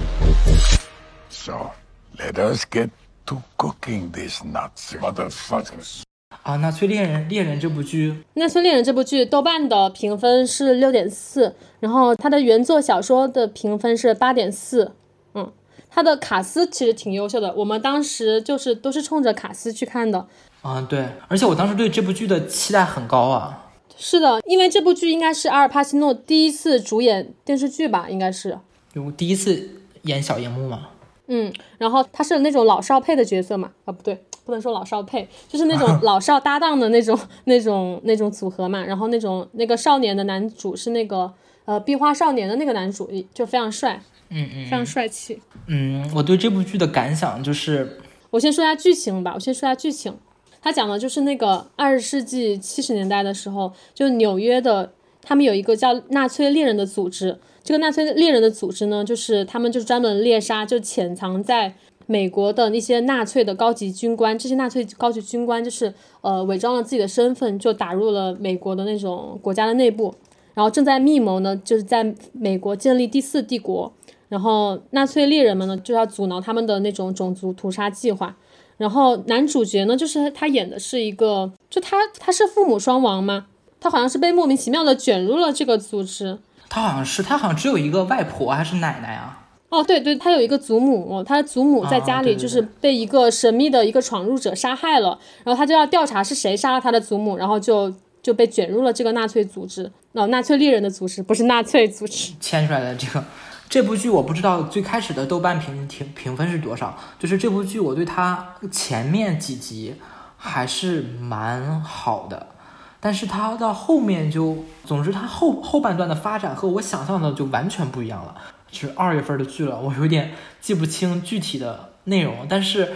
So, Let us get to cooking these nuts, motherfuckers. 啊，纳粹猎人猎人这部剧，纳粹猎人这部剧豆瓣的评分是 六点四， 然后它的原作小说的评分是 八点四。 嗯，它的卡斯其实挺优秀的，我们当时就是都是冲着卡斯去看的啊。对，而且我当时对这部剧的期待很高啊。是的，因为这部剧应该是阿尔帕西诺第一次主演电视剧吧，应该是有第一次演小荧幕嘛。嗯，然后他是那种老少配的角色嘛，啊不对，不能说老少配，就是那种老少搭档的那种那种那种组合嘛。然后那种那个少年的男主是那个呃壁花少年的那个男主，就非常帅，嗯嗯，非常帅气。嗯，我对这部剧的感想就是，我先说一下剧情吧，我先说一下剧情。他讲的就是那个二十世纪七十年代的时候，就纽约的，他们有一个叫纳粹猎人的组织。这个纳粹猎人的组织呢，就是他们就专门猎杀，就潜藏在美国的那些纳粹的高级军官。这些纳粹高级军官就是呃伪装了自己的身份，就打入了美国的那种国家的内部，然后正在密谋呢，就是在美国建立第四帝国。然后纳粹猎人们呢，就要阻挠他们的那种种族屠杀计划。然后男主角呢，就是他演的是一个，就他他是父母双亡吗？他好像是被莫名其妙的卷入了这个组织。他好像是，他好像只有一个外婆还是奶奶啊？哦，对对，他有一个祖母，他的祖母在家里就是被一个神秘的一个闯入者杀害了，哦、对对对，然后他就要调查是谁杀了他的祖母，然后就就被卷入了这个纳粹组织，哦，纳粹猎人的组织，不是纳粹组织牵出来的这个。这部剧我不知道最开始的豆瓣评评评分是多少，就是这部剧我对它前面几集还是蛮好的，但是它到后面就，总之它后后半段的发展和我想象的就完全不一样了。是二月份的剧了，我有点记不清具体的内容，但是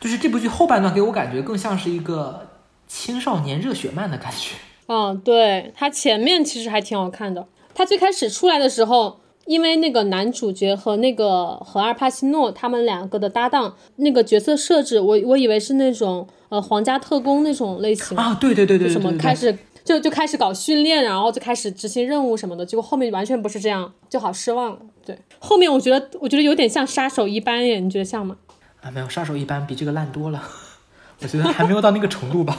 就是这部剧后半段给我感觉更像是一个青少年热血漫的感觉。嗯，对，它前面其实还挺好看的。它最开始出来的时候，因为那个男主角和那个和阿尔帕西诺他们两个的搭档，那个角色设置我我以为是那种呃皇家特工那种类型啊。对对对对，什么开始就就开始搞训练，然后就开始执行任务什么的，结果后面完全不是这样，就好失望了。对，后面我觉得我觉得有点像杀手一般耶，你觉得像吗？啊，没有，杀手一般比这个烂多了，我觉得还没有到那个程度吧。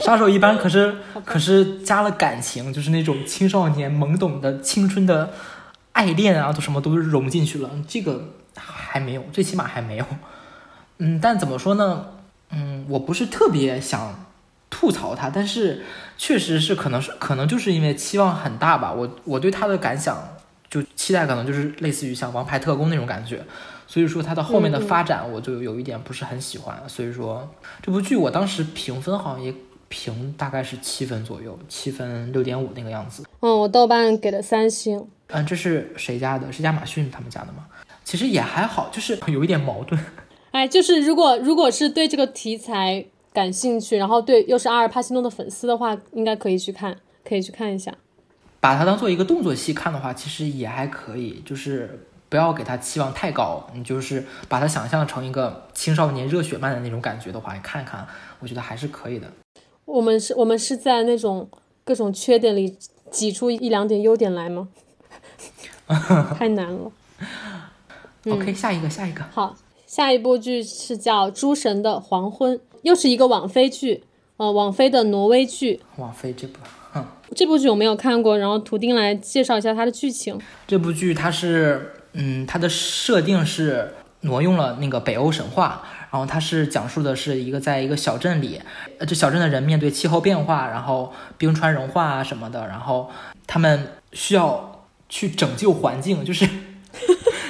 杀手一般可是可是加了感情，就是那种青少年懵懂的青春的爱恋啊，都什么都融进去了，这个还没有，最起码还没有。嗯，但怎么说呢，嗯，我不是特别想吐槽他，但是确实是可能是可能就是因为期望很大吧，我我对他的感想就期待可能就是类似于像王牌特工那种感觉，所以说它的后面的发展我就有一点不是很喜欢。嗯嗯，所以说这部剧我当时评分好像也评大概是七分左右，七分六点五那个样子。嗯，我豆瓣给了三星。嗯，这是谁家的？是亚马逊他们家的吗？其实也还好，就是有一点矛盾。哎，就是如果如果是对这个题材感兴趣，然后对又是阿尔帕西诺的粉丝的话，应该可以去看，可以去看一下。把它当做一个动作戏看的话，其实也还可以，就是。不要给他期望太高，你就是把它想象成一个青少年热血漫的那种感觉的话，你看看，我觉得还是可以的。我们是，我们是在那种各种缺点里挤出一两点优点来吗？太难了。OK，嗯，下一个，下一个。好，下一部剧是叫《诸神的黄昏》，又是一个网飞剧，呃，网飞的挪威剧。网飞这部。嗯，这部剧我没有看过，然后图钉来介绍一下它的剧情。这部剧它是。嗯，它的设定是挪用了那个北欧神话，然后它是讲述的是一个在一个小镇里，这小镇的人面对气候变化，然后冰川融化啊什么的，然后他们需要去拯救环境，就是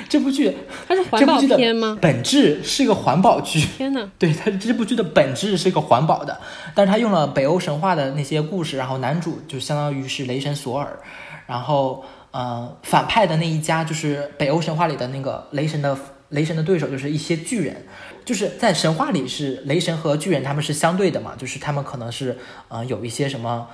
这部剧它是环保片吗？本质是一个环保剧。天哪！对，它这部剧的本质是一个环保的，但是它用了北欧神话的那些故事，然后男主就相当于是雷神索尔，然后。呃，反派的那一家就是北欧神话里的那个雷神的雷神的对手，就是一些巨人，就是在神话里是雷神和巨人他们是相对的嘛，就是他们可能是呃有一些什么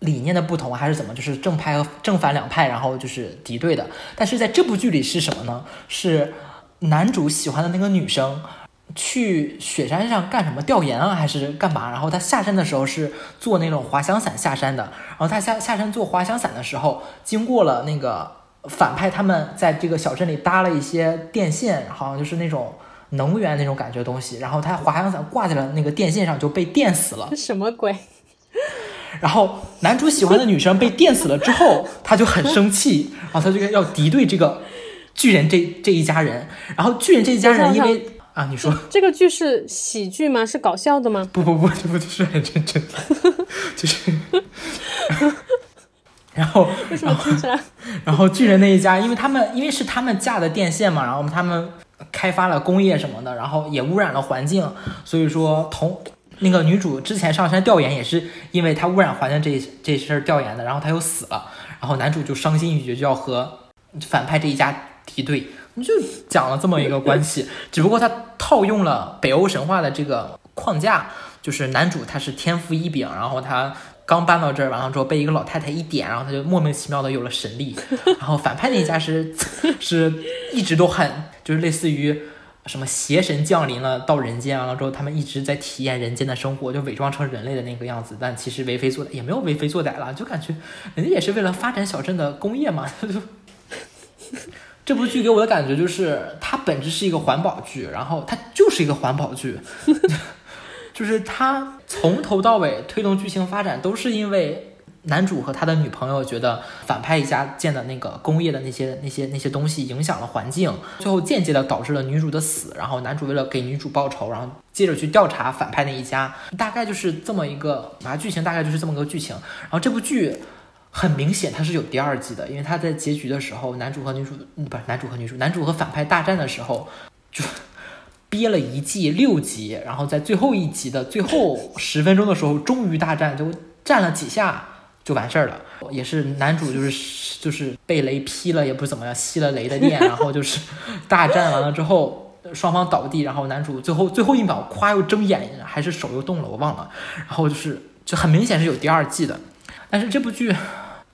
理念的不同还是怎么，就是正派和正反两派，然后就是敌对的。但是在这部剧里是什么呢？是男主喜欢的那个女生去雪山上干什么调研啊还是干嘛，然后他下山的时候是坐那种滑翔伞下山的，然后他下下山坐滑翔伞的时候经过了那个反派他们在这个小镇里搭了一些电线，好像就是那种能源那种感觉的东西，然后他滑翔伞挂在了那个电线上就被电死了。什么鬼？然后男主喜欢的女生被电死了之后他就很生气，然后他就要敌对这个巨人这这一家人。然后巨人这一家人因为啊，你说这个剧是喜剧吗？是搞笑的吗？不不不，这不就是很认真的就是然后为什么听起来然后巨人那一家因为他们因为是他们架的电线嘛，然后他们开发了工业什么的，然后也污染了环境，所以说同那个女主之前上山调研也是因为她污染环境这这事调研的，然后她又死了，然后男主就伤心欲绝，就要和反派这一家敌对，就讲了这么一个关系。只不过他套用了北欧神话的这个框架，就是男主他是天赋异禀，然后他刚搬到这儿完了之后被一个老太太一点，然后他就莫名其妙的有了神力。然后反派那一家是是一直都很就是类似于什么邪神降临了到人间，完了之后他们一直在体验人间的生活，就伪装成人类的那个样子，但其实为非作歹，也没有为非作歹了，就感觉人家也是为了发展小镇的工业嘛。这部剧给我的感觉就是它本质是一个环保剧，然后它就是一个环保剧就是它从头到尾推动剧情发展都是因为男主和他的女朋友觉得反派一家建的那个工业的那些那些那些东西影响了环境，最后间接的导致了女主的死，然后男主为了给女主报仇，然后接着去调查反派那一家，大概就是这么一个啊剧情，大概就是这么个剧情。然后这部剧很明显它是有第二季的，因为它在结局的时候男主和女主不是男主和女主男主和反派大战的时候就憋了一季六集，然后在最后一集的最后十分钟的时候终于大战，就战了几下就完事儿了。也是男主就是就是被雷劈了也不是怎么样，吸了雷的电，然后就是大战完了之后双方倒地，然后男主最后最后一秒夸又睁眼还是手又动了我忘了，然后就是就很明显是有第二季的。但是这部剧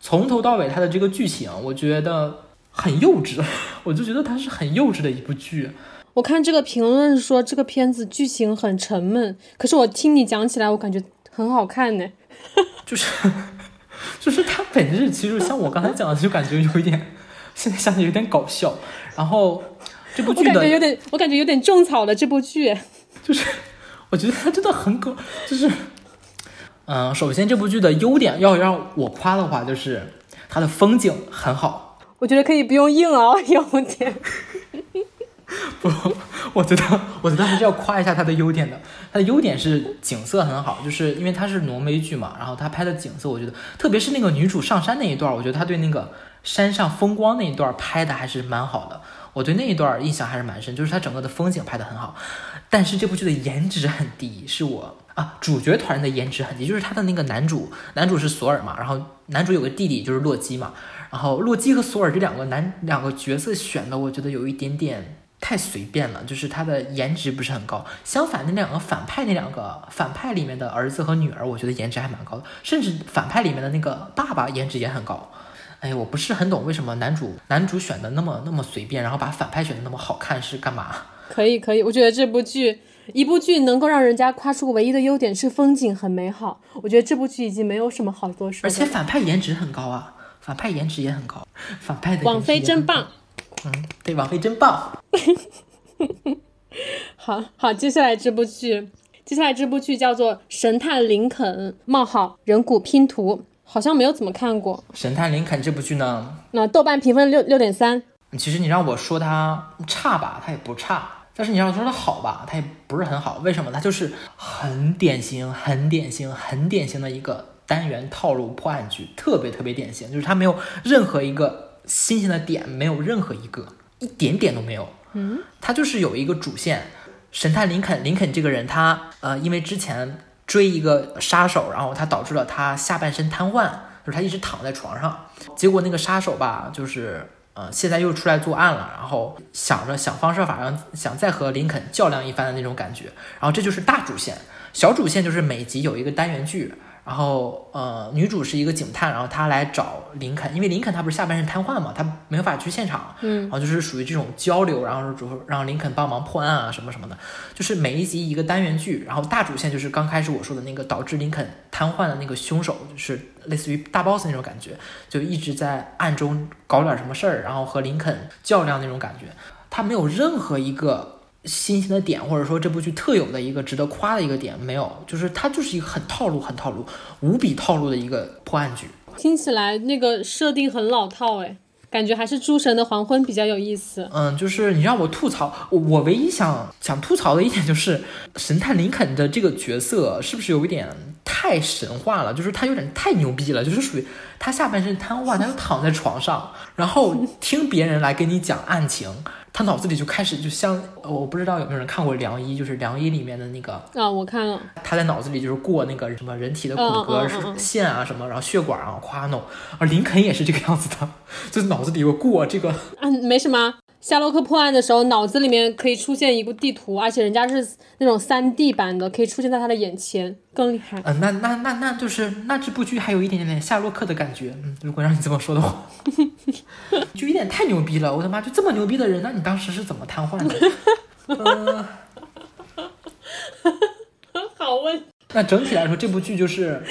从头到尾它的这个剧情我觉得很幼稚，我就觉得它是很幼稚的一部剧。我看这个评论说这个片子剧情很沉闷，可是我听你讲起来我感觉很好看呢就是就是它本质其实像我刚才讲的就感觉有一点现在想起有点搞笑，然后这部剧的我感觉有点我感觉有点种草了这部剧，就是我觉得它真的很搞就是嗯，首先这部剧的优点要让我夸的话就是它的风景很好，我觉得可以不用硬熬优点不，我觉得我觉得还是要夸一下它的优点的。它的优点是景色很好，就是因为它是挪威剧嘛，然后它拍的景色我觉得特别是那个女主上山那一段，我觉得她对那个山上风光那一段拍的还是蛮好的，我对那一段印象还是蛮深，就是它整个的风景拍的很好。但是这部剧的颜值很低，是我啊，主角团的颜值很低，就是他的那个男主，男主是索尔嘛，然后男主有个弟弟就是洛基嘛，然后洛基和索尔这两个男两个角色选的，我觉得有一点点太随便了，就是他的颜值不是很高。相反，那两个反派，那两个反派里面的儿子和女儿，我觉得颜值还蛮高的，甚至反派里面的那个爸爸颜值也很高。哎，我不是很懂为什么男主男主选的那么那么随便，然后把反派选的那么好看是干嘛？可以可以，我觉得这部剧。一部剧能够让人家夸出唯一的优点是风景很美好，我觉得这部剧已经没有什么好多说的。而且反派颜值很高啊，反派颜值也很高，反派的王菲真棒。嗯，对，王菲真棒。好好，接下来这部剧，接下来这部剧叫做《神探林肯：冒号人骨拼图》，好像没有怎么看过。《神探林肯》这部剧呢，那豆瓣评分六六点三。其实你让我说它差吧，它也不差。但是你要说它好吧，它也不是很好。为什么？它就是很典型很典型很典型的一个单元套路破案剧，特别特别典型，就是它没有任何一个新鲜的点，没有任何一个一点点都没有。嗯，它就是有一个主线，神探林肯林肯这个人他呃，因为之前追一个杀手，然后他导致了他下半身瘫痪，就是他一直躺在床上，结果那个杀手吧就是呃，现在又出来作案了，然后想着想方设法让想再和林肯较量一番的那种感觉。然后这就是大主线，小主线就是每集有一个单元剧，然后呃，女主是一个警探，然后她来找林肯，因为林肯他不是下半身瘫痪嘛，他没法去现场，嗯，然后就是属于这种交流，然后让林肯帮忙破案啊什么什么的，就是每一集一个单元剧，然后大主线就是刚开始我说的那个导致林肯瘫痪的那个凶手，就是类似于大 boss 那种感觉，就一直在暗中搞点什么事儿，然后和林肯较量那种感觉，他没有任何一个新鲜的点，或者说这部剧特有的一个值得夸的一个点没有，就是它就是一个很套路很套路无比套路的一个破案剧。听起来那个设定很老套，哎，感觉还是诸神的黄昏比较有意思。嗯，就是你让我吐槽，我, 我唯一想想吐槽的一点就是神探林肯的这个角色是不是有一点太神话了，就是他有点太牛逼了，就是属于他下半身瘫痪，他就躺在床上，然后听别人来跟你讲案情，他脑子里就开始就像，我不知道有没有人看过《良医》，就是《良医》里面的那个啊，我看了，他在脑子里就是过那个什么人体的骨骼线啊什么，然后血管啊夸弄，而林肯也是这个样子的，就脑子里有过这个啊，没什么。夏洛克破案的时候，脑子里面可以出现一个地图，而且人家是那种 三 D 版的，可以出现在他的眼前，更厉害。嗯，那那那那就是那这部剧还有一点点夏洛克的感觉。嗯，如果让你这么说的话，就有点太牛逼了。我的妈，就这么牛逼的人，那你当时是怎么瘫痪的？呃、好问。那整体来说，这部剧就是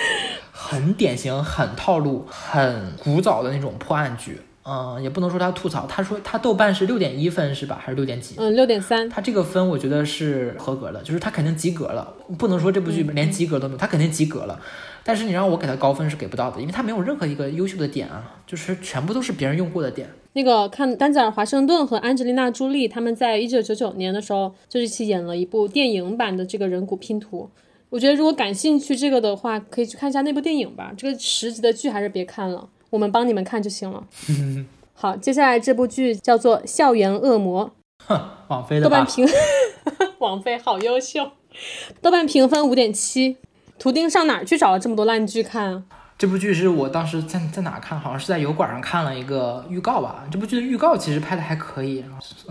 很典型、很套路、很古早的那种破案剧。嗯，也不能说他吐槽，他说他豆瓣是六点一分是吧？还是六点几？嗯，六点三。他这个分我觉得是合格的，就是他肯定及格了，不能说这部剧连及格都没有，他肯定及格了。但是你让我给他高分是给不到的，因为他没有任何一个优秀的点啊，就是全部都是别人用过的点。那个看丹泽尔华盛顿和安吉丽娜朱莉他们在一九九九年的时候就是一起演了一部电影版的这个人骨拼图。我觉得如果感兴趣这个的话，可以去看一下那部电影吧。这个十集的剧还是别看了。我们帮你们看就行了。好，接下来这部剧叫做《校园恶魔》，哼，网飞的吧？豆瓣评网飞好优秀，豆瓣评分 五点七。 图钉上哪儿去找了这么多烂剧看啊？这部剧是我当时在在哪看，好像是在油管上看了一个预告吧。这部剧的预告其实拍的还可以，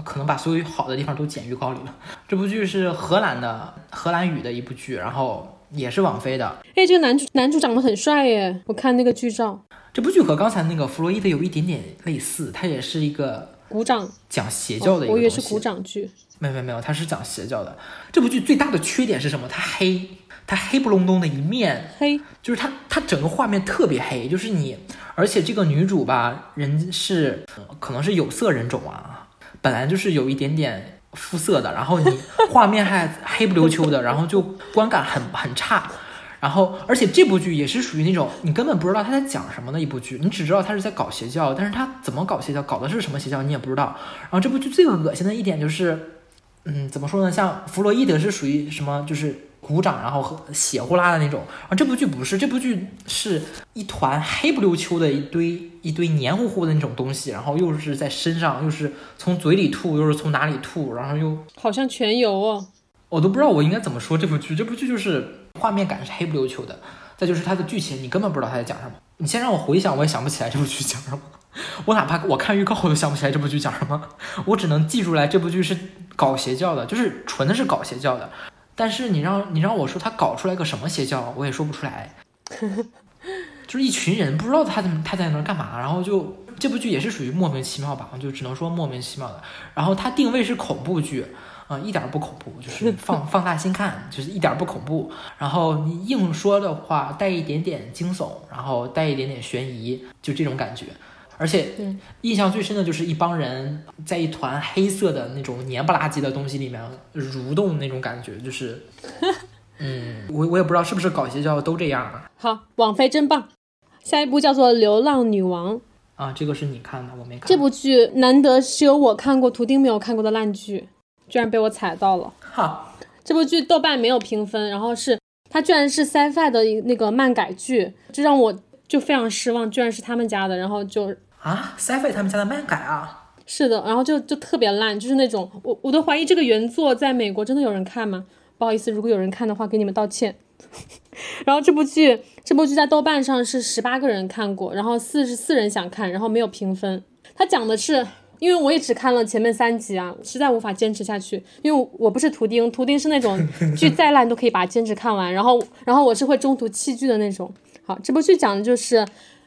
可能把所有好的地方都剪预告里了。这部剧是荷兰的，荷兰语的一部剧，然后也是网飞的。哎，这个男主男主长得很帅耶，我看那个剧照。这部剧和刚才那个弗洛伊德有一点点类似，它也是一个鼓掌讲邪教的一个东西。哦，我以为是鼓掌剧。没有没有没有，它是讲邪教的。这部剧最大的缺点是什么？它黑，它黑不隆咚的一面黑，就是它它整个画面特别黑，就是你，而且这个女主吧，人是可能是有色人种啊，本来就是有一点点肤色的，然后你画面还黑不溜秋的，然后就观感很很差。然后而且这部剧也是属于那种你根本不知道他在讲什么的一部剧，你只知道他是在搞邪教，但是他怎么搞邪教，搞的是什么邪教你也不知道。然后这部剧最恶心的一点就是嗯，怎么说呢，像弗洛伊德是属于什么，就是鼓掌然后血呼啦的那种，然后这部剧不是，这部剧是一团黑不溜秋的一堆一堆黏糊糊的那种东西，然后又是在身上，又是从嘴里吐，又是从哪里吐，然后又好像全油哦，我都不知道我应该怎么说这部剧。这部剧就是画面感是黑不溜秋的，再就是它的剧情你根本不知道它在讲什么，你先让我回想我也想不起来这部剧讲什么，我哪怕我看预告我都想不起来这部剧讲什么，我只能记住来这部剧是搞邪教的，就是纯的是搞邪教的。但是你让你让我说他搞出来个什么邪教我也说不出来，就是一群人不知道他他在那干嘛，然后就这部剧也是属于莫名其妙吧，就只能说莫名其妙的。然后它定位是恐怖剧啊、呃，一点不恐怖，就是放放大心看，就是一点不恐怖。然后你硬说的话，带一点点惊悚，然后带一点点悬疑，就这种感觉。而且印象最深的就是一帮人在一团黑色的那种黏不拉几的东西里面蠕动那种感觉，就是，嗯，我我也不知道是不是搞邪教都这样啊。好，网飞真棒。下一部叫做《流浪女王》啊，这个是你看的，我没看。这部剧难得是有我看过、图钉没有看过的烂剧，居然被我踩到了。哈，这部剧豆瓣没有评分，然后是它居然是 sci-fi 的那个漫改剧，这让我就非常失望，居然是他们家的，然后就。啊 sci-fi 他们家的漫改啊，是的，然后就就特别烂，就是那种我我都怀疑这个原作在美国真的有人看吗？不好意思，如果有人看的话给你们道歉。然后这部剧这部剧在豆瓣上是十八个人看过，然后四十四人想看，然后没有评分。它讲的是因为我也只看了前面三集啊，实在无法坚持下去。因为我不是图钉，图钉是那种剧再烂都可以把它坚持看完，然后然后我是会中途弃剧的那种。好，这部剧讲的就是，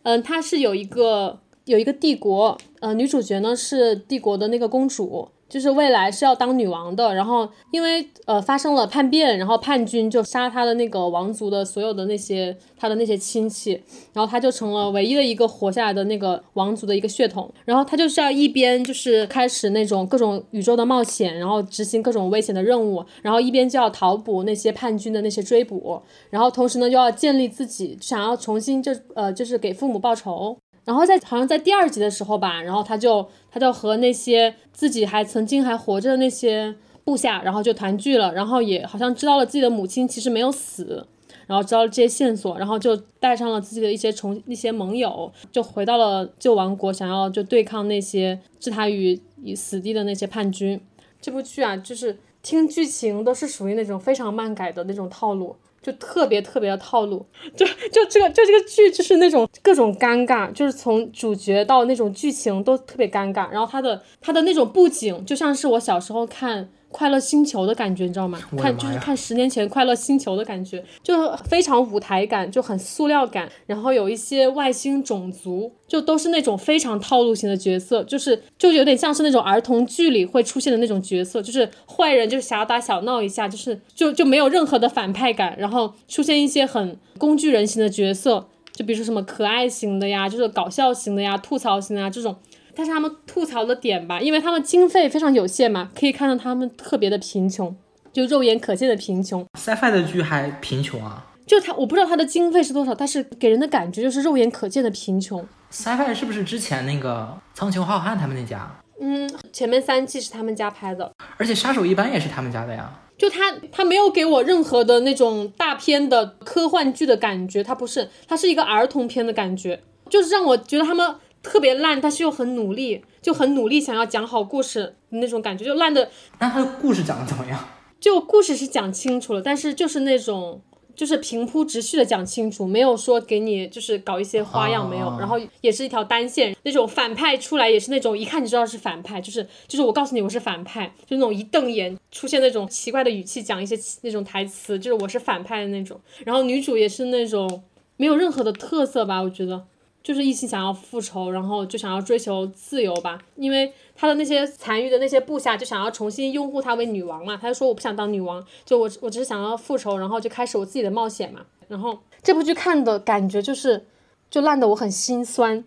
嗯、呃，它是有一个有一个帝国，呃，女主角呢是帝国的那个公主。就是未来是要当女王的，然后因为呃发生了叛变，然后叛军就杀他的那个王族的所有的那些他的那些亲戚，然后他就成了唯一的一个活下来的那个王族的一个血统，然后他就是要一边就是开始那种各种宇宙的冒险，然后执行各种危险的任务，然后一边就要讨捕那些叛军的那些追捕，然后同时呢又要建立自己，想要重新就呃就是给父母报仇。然后在好像在第二集的时候吧，然后他就他就和那些自己还曾经还活着的那些部下，然后就团聚了，然后也好像知道了自己的母亲其实没有死，然后知道了这些线索，然后就带上了自己的一些重一些盟友，就回到了旧王国，想要就对抗那些置他于死地的那些叛军。这部剧啊，就是听剧情都是属于那种非常漫改的那种套路。就特别特别的套路，就就这个就这个剧就是那种各种尴尬，就是从主角到那种剧情都特别尴尬，然后它的它的那种布景就像是我小时候看快乐星球的感觉，你知道吗？看就是看十年前快乐星球的感觉，就非常舞台感，就很塑料感，然后有一些外星种族，就都是那种非常套路型的角色，就是就有点像是那种儿童剧里会出现的那种角色，就是坏人就是小打小闹一下，就是就就没有任何的反派感，然后出现一些很工具人型的角色，就比如说什么可爱型的呀，就是搞笑型的呀，吐槽型的呀这种。但是他们吐槽的点吧，因为他们经费非常有限嘛，可以看到他们特别的贫穷，就肉眼可见的贫穷。Sci-fi 的剧还贫穷啊？就他，我不知道他的经费是多少，但是给人的感觉就是肉眼可见的贫穷。Sci-fi 是不是之前那个苍穹浩瀚他们那家？嗯，前面三季是他们家拍的，而且杀手一般也是他们家的呀。就他他没有给我任何的那种大片的科幻剧的感觉，他不是，他是一个儿童片的感觉，就是让我觉得他们特别烂，但是又很努力，就很努力想要讲好故事那种感觉，就烂的。那他的故事讲的怎么样？就故事是讲清楚了，但是就是那种就是平铺直叙的讲清楚，没有说给你就是搞一些花样，没有、哦、然后也是一条单线，那种反派出来也是那种一看你知道是反派，就是就是我告诉你我是反派，就那种一瞪眼出现那种奇怪的语气，讲一些那种台词，就是我是反派的那种。然后女主也是那种没有任何的特色吧，我觉得就是一心想要复仇，然后就想要追求自由吧，因为他的那些残余的那些部下就想要重新拥护他为女王嘛，他就说我不想当女王，就我我只是想要复仇，然后就开始我自己的冒险嘛。然后这部剧看的感觉就是就烂得我很心酸，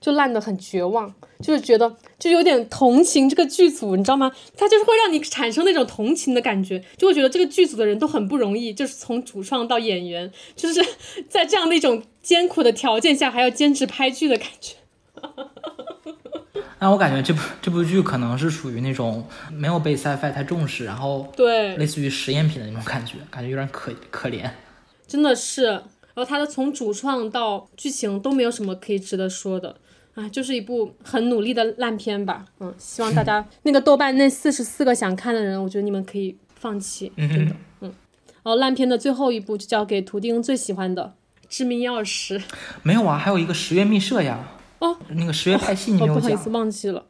就烂得很绝望，就是觉得就有点同情这个剧组，你知道吗？它就是会让你产生那种同情的感觉，就会觉得这个剧组的人都很不容易，就是从主创到演员，就是在这样的一种艰苦的条件下还要坚持拍剧的感觉。那我感觉这部这部剧可能是属于那种没有被 sci-fi 太重视，然后对类似于实验品的那种感觉，感觉有点可可怜，真的是。然后它的从主创到剧情都没有什么可以值得说的啊，就是一部很努力的烂片吧。嗯，希望大家那个豆瓣那四十四个想看的人，我觉得你们可以放弃，真的。嗯，然后烂片的最后一部就交给图钉最喜欢的《致命钥匙》。没有啊，还有一个《十月密社》呀。哦，那个十月派系你没有讲？哦哦、不好意思，忘记了。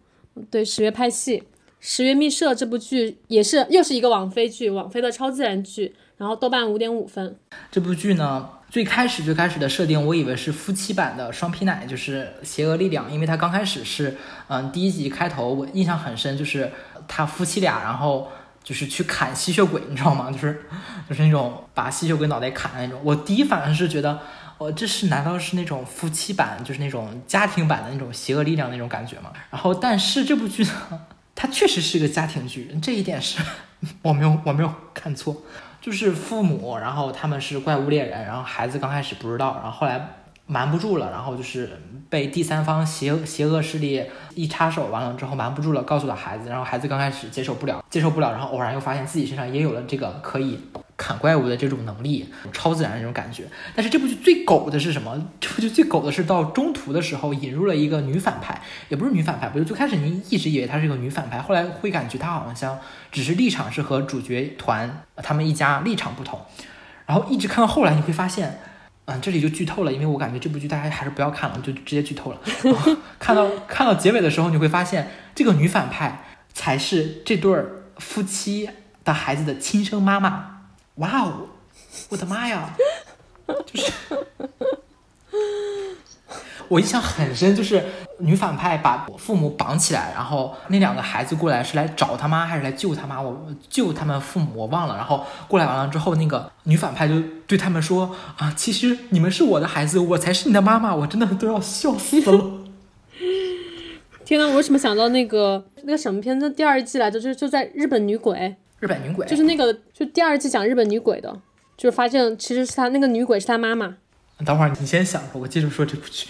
对，十月派系，《十月密社》这部剧也是又是一个网飞剧，网飞的超自然剧，然后豆瓣五点五分。这部剧呢？最开始最开始的设定我以为是夫妻版的双皮奶，就是邪恶力量，因为他刚开始是嗯，第一集开头我印象很深，就是他夫妻俩然后就是去砍吸血鬼，你知道吗？就是就是那种把吸血鬼脑袋砍的那种。我第一反应是觉得哦，这是难道是那种夫妻版，就是那种家庭版的那种邪恶力量那种感觉吗？然后但是这部剧呢，它确实是一个家庭剧，这一点是我没有我没有看错，就是父母，然后他们是怪物猎人，然后孩子刚开始不知道，然后后来瞒不住了，然后就是被第三方邪恶邪恶势力一插手，完了之后瞒不住了，告诉了孩子，然后孩子刚开始接受不了，接受不了，然后偶然又发现自己身上也有了这个可以砍怪物的这种能力，超自然的这种感觉。但是这部剧最狗的是什么？这部剧最狗的是到中途的时候引入了一个女反派，也不是女反派，不是最开始你一直以为她是一个女反派，后来会感觉她好像只是立场是和主角团他们一家立场不同，然后一直看到后来你会发现，嗯，这里就剧透了，因为我感觉这部剧大家还是不要看了，就直接剧透了。看到看到结尾的时候，你会发现这个女反派才是这对夫妻的孩子的亲生妈妈。哇哦，我的妈呀！就是我印象很深，就是女反派把父母绑起来，然后那两个孩子过来是来找他妈还是来救他妈，我救他们父母我忘了。然后过来完了之后，那个女反派就对他们说啊，其实你们是我的孩子，我才是你的妈妈。我真的都要笑死了。天哪，我为什么想到那个那个什么片子第二季来着，就就在日本女鬼，日本女鬼就是那个就第二季讲日本女鬼的，就是发现其实是他那个女鬼是他妈妈。等会儿你先想着，我接着说这部剧。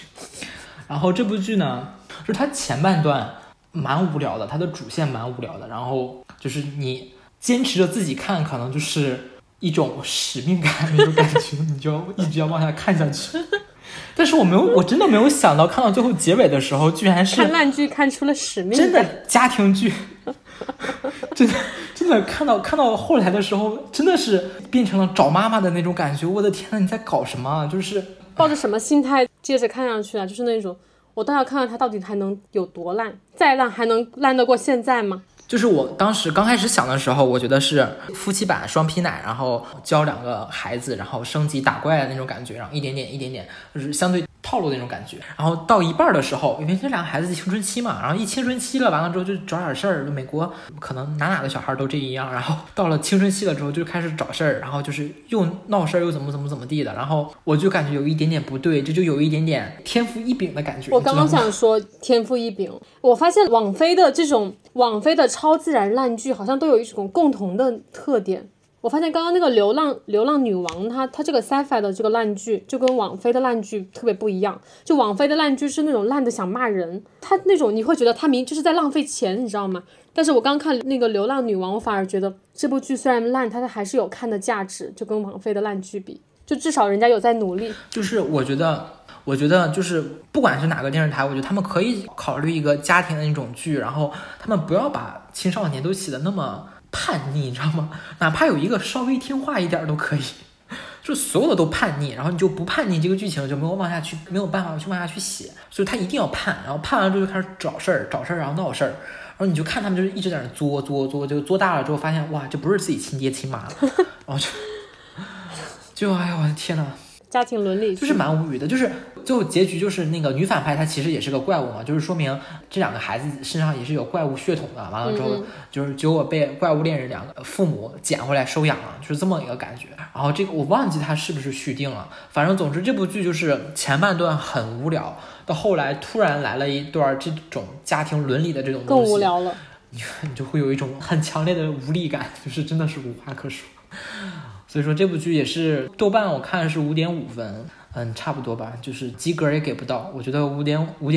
然后这部剧呢，就是它前半段蛮无聊的，它的主线蛮无聊的，然后就是你坚持着自己看，可能就是一种使命感那种感觉，你就一直要往下看下去。但是我没有，我真的没有想到，看到最后结尾的时候，居然是看烂剧看出了使命感，真的家庭剧，真的真的看到看到后来的时候，真的是变成了找妈妈的那种感觉。我的天哪，你在搞什么啊？就是抱着什么心态接着看上去啊？就是那种，我倒要看看它到底还能有多烂，再烂还能烂得过现在吗？就是我当时刚开始想的时候，我觉得是夫妻版双皮奶，然后教两个孩子，然后升级打怪的那种感觉，然后一点点一点点，就是相对套路那种感觉。然后到一半的时候，因为这两个孩子青春期嘛，然后一青春期了，完了之后就找点事儿。美国可能哪哪个小孩都这一样，然后到了青春期了之后就开始找事儿，然后就是又闹事儿又怎么怎么怎么地的。然后我就感觉有一点点不对，这就有一点点天赋异禀的感觉。我刚刚想说天赋异禀，我发现网飞的这种网飞的超自然烂剧好像都有一种共同的特点。我发现刚刚那个流浪流浪女王，她她这个 sci-fi 的这个烂剧就跟网飞的烂剧特别不一样。就网飞的烂剧是那种烂的想骂人，她那种你会觉得她明就是在浪费钱，你知道吗？但是我刚看那个流浪女王，我反而觉得这部剧虽然烂，它还是有看的价值，就跟网飞的烂剧比，就至少人家有在努力。就是我觉得我觉得就是不管是哪个电视台，我觉得他们可以考虑一个家庭的那种剧，然后他们不要把青少年都写的那么叛逆，你知道吗？哪怕有一个稍微听话一点都可以，就所有的都叛逆，然后你就不叛逆，这个剧情就没有往下去，没有办法去往下去写，所以他一定要叛，然后叛完之后就开始找事儿，找事儿然后闹事儿，然后你就看他们就是一直在那作作作，就作大了之后发现哇，这不是自己亲爹亲妈了，然后就就哎呀，我的天哪！家庭伦理就是蛮无语的，就是最后结局就是那个女反派她其实也是个怪物嘛，就是说明这两个孩子身上也是有怪物血统的。完了之后就是结果被怪物恋人两个父母捡回来收养了，就是这么一个感觉。然后这个我忘记它是不是续订了，反正总之这部剧就是前半段很无聊，到后来突然来了一段这种家庭伦理的这种东西，更无聊了，你你就会有一种很强烈的无力感，就是真的是无话可说。所以说这部剧也是豆瓣我看是 五点五分，嗯，差不多吧，就是及格也给不到，我觉得 五点五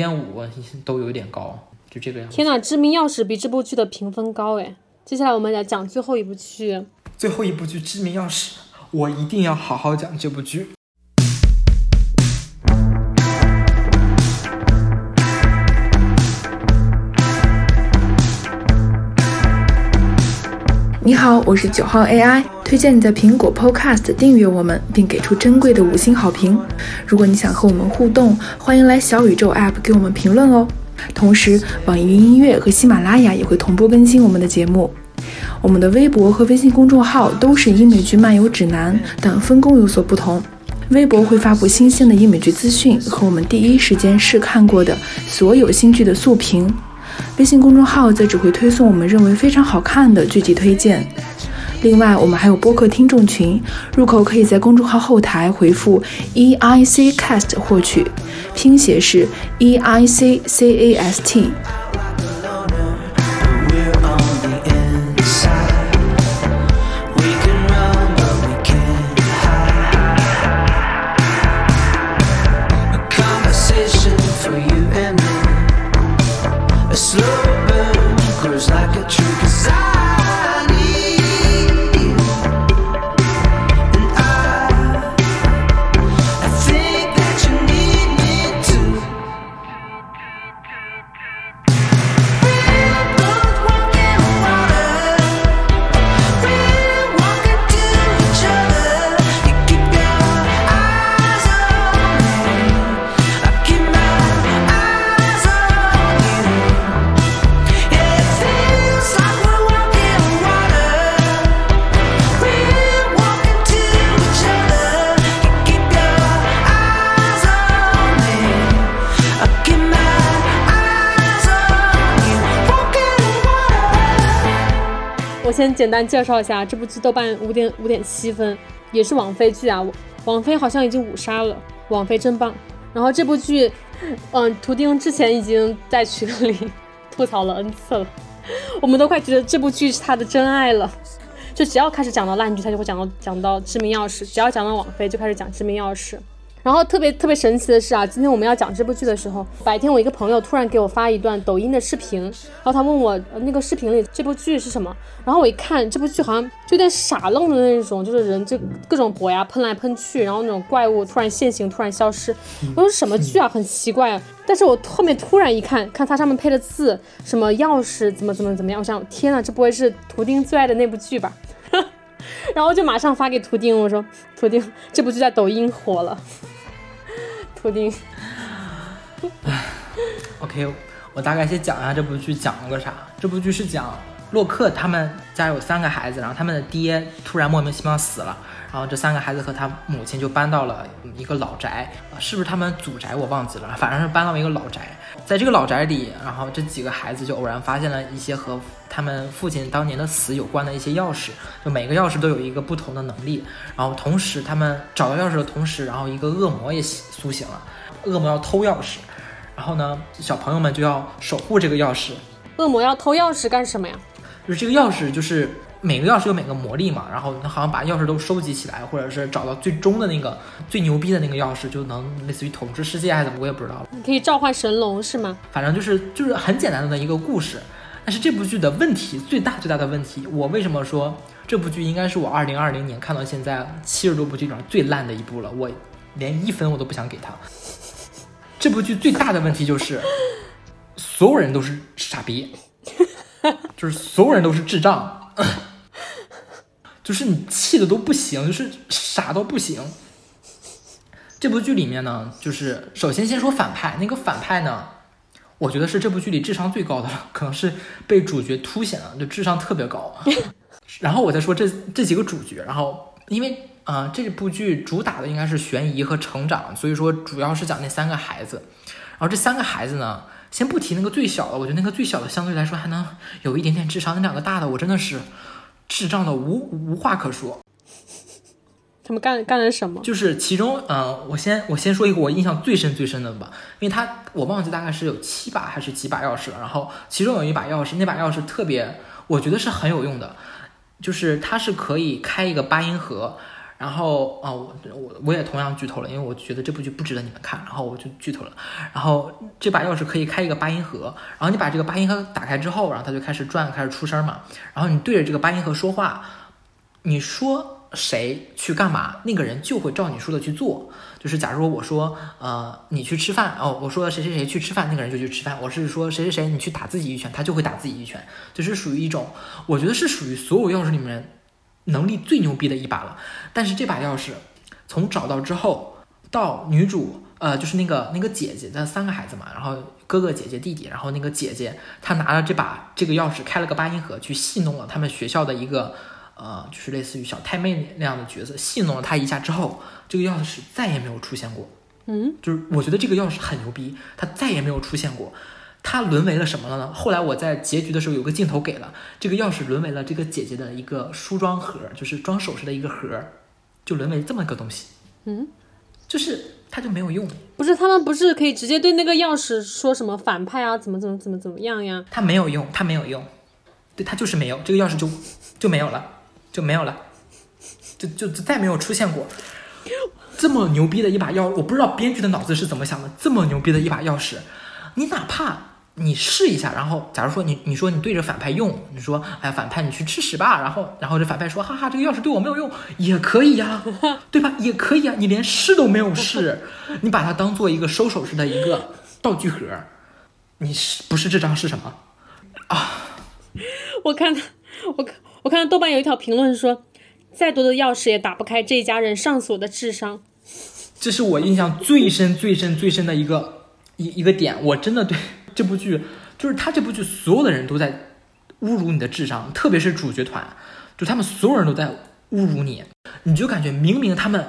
都有点高，就这个样子。天哪，致命钥匙比这部剧的评分高哎！接下来我们来讲最后一部剧，最后一部剧致命钥匙，我一定要好好讲这部剧。你好，我是九号 A I， 推荐你在苹果 Podcast 订阅我们，并给出珍贵的五星好评。如果你想和我们互动，欢迎来小宇宙 App 给我们评论哦。同时，网易云音乐和喜马拉雅也会同步更新我们的节目。我们的微博和微信公众号都是英美剧漫游指南，但分工有所不同。微博会发布新鲜的英美剧资讯和我们第一时间试看过的所有新剧的速评。微信公众号则只会推送我们认为非常好看的剧集推荐。另外，我们还有播客听众群，入口可以在公众号后台回复 E I C cast 获取，拼写是 E I C C A S T。我先简单介绍一下这部剧，豆瓣五点五点七分，也是网飞剧啊，网飞好像已经五杀了，网飞真棒。然后这部剧，嗯，图钉之前已经在群里吐槽了 n 次了，我们都快觉得这部剧是他的真爱了。就只要开始讲到烂剧，他就会讲到讲到致命钥匙；只要讲到网飞，就开始讲致命钥匙。然后特别特别神奇的是啊，今天我们要讲这部剧的时候，白天我一个朋友突然给我发一段抖音的视频，然后他问我那个视频里这部剧是什么，然后我一看这部剧好像就有点傻愣的那种，就是人就各种搏呀喷来喷去，然后那种怪物突然现形突然消失，我说什么剧啊，很奇怪啊。但是我后面突然一看看它上面配的字，什么钥匙怎么怎么怎么样，我想天哪，这不会是图钉最爱的那部剧吧？然后就马上发给图钉，我说图钉这部剧在抖音火了。图钉 OK， 我大概先讲一下这部剧讲了个啥。这部剧是讲洛克他们家有三个孩子，然后他们的爹突然莫名其妙死了，然后这三个孩子和他母亲就搬到了一个老宅，是不是他们祖宅我忘记了，反正是搬到一个老宅。在这个老宅里，然后这几个孩子就偶然发现了一些和他们父亲当年的死有关的一些钥匙，就每个钥匙都有一个不同的能力。然后同时他们找到钥匙的同时，然后一个恶魔也苏醒了，恶魔要偷钥匙，然后呢小朋友们就要守护这个钥匙。恶魔要偷钥匙干什么呀？就是这个钥匙，就是每个钥匙有每个魔力嘛，然后好像把钥匙都收集起来，或者是找到最终的那个最牛逼的那个钥匙，就能类似于统治世界还是怎么，我也不知道。你可以召唤神龙是吗？反正就是就是很简单的一个故事。但是这部剧的问题，最大最大的问题，我为什么说这部剧应该是我二零二零年看到现在七十多部剧里面最烂的一部了，我连一分我都不想给它。这部剧最大的问题就是所有人都是傻逼。就是所有人都是智障，就是你气的都不行，就是傻到不行。这部剧里面呢，就是首先先说反派，那个反派呢，我觉得是这部剧里智商最高的了，可能是被主角凸显了，就智商特别高。然后我再说这这几个主角，然后因为啊、呃、这部剧主打的应该是悬疑和成长，所以说主要是讲那三个孩子。然后这三个孩子呢，先不提那个最小的，我觉得那个最小的相对来说还能有一点点智商，那两个大的我真的是智障的无无话可说。他们干干了什么？就是其中，呃，我先我先说一个我印象最深最深的吧，因为他我忘记大概是有七把还是几把钥匙了，然后其中有一把钥匙，那把钥匙特别，我觉得是很有用的，就是它是可以开一个八音盒。然后啊、哦，我我我也同样剧透了，因为我觉得这部剧不值得你们看，然后我就剧透了。然后这把钥匙可以开一个八音盒，然后你把这个八音盒打开之后，然后它就开始转，开始出声嘛。然后你对着这个八音盒说话，你说谁去干嘛，那个人就会照你说的去做。就是假如我说呃你去吃饭，哦我说谁谁谁去吃饭，那个人就去吃饭。我是说谁谁谁你去打自己一拳，他就会打自己一拳。就是属于一种，我觉得是属于所有钥匙里面能力最牛逼的一把了。但是这把钥匙从找到之后到女主呃，就是那个那个姐姐，她三个孩子嘛，然后哥哥姐姐弟弟，然后那个姐姐她拿了这把这个钥匙开了个八音盒，去戏弄了他们学校的一个呃，就是类似于小太妹那样的角色，戏弄了她一下之后，这个钥匙再也没有出现过。嗯，就是我觉得这个钥匙很牛逼，它再也没有出现过。它沦为了什么了呢？后来我在结局的时候有个镜头给了这个钥匙，沦为了这个姐姐的一个梳妆盒，就是装首饰的一个盒，就沦为这么个东西。嗯，就是它就没有用。不是他们不是可以直接对那个钥匙说什么反派啊，怎么怎么怎么怎么样呀？它没有用，它没有用，对，它就是没有，这个钥匙就就没有了，就没有了，就就再没有出现过。这么牛逼的一把钥，我不知道编剧的脑子是怎么想的，这么牛逼的一把钥匙，你哪怕你试一下，然后假如说你你说你对着反派用，你说哎呀反派你去吃屎吧，然后然后这反派说哈哈这个钥匙对我没有用，也可以呀、啊，对吧？也可以啊，你连试都没有试，你把它当做一个收首饰的一个道具盒，你是不是这张是什么啊？我看我看我看到豆瓣有一条评论说，再多的钥匙也打不开这一家人上锁的智商。这是我印象最深最深最深的一个一一个点，我真的对。这部剧就是他这部剧所有的人都在侮辱你的智商，特别是主角团，就他们所有人都在侮辱你，你就感觉明明他们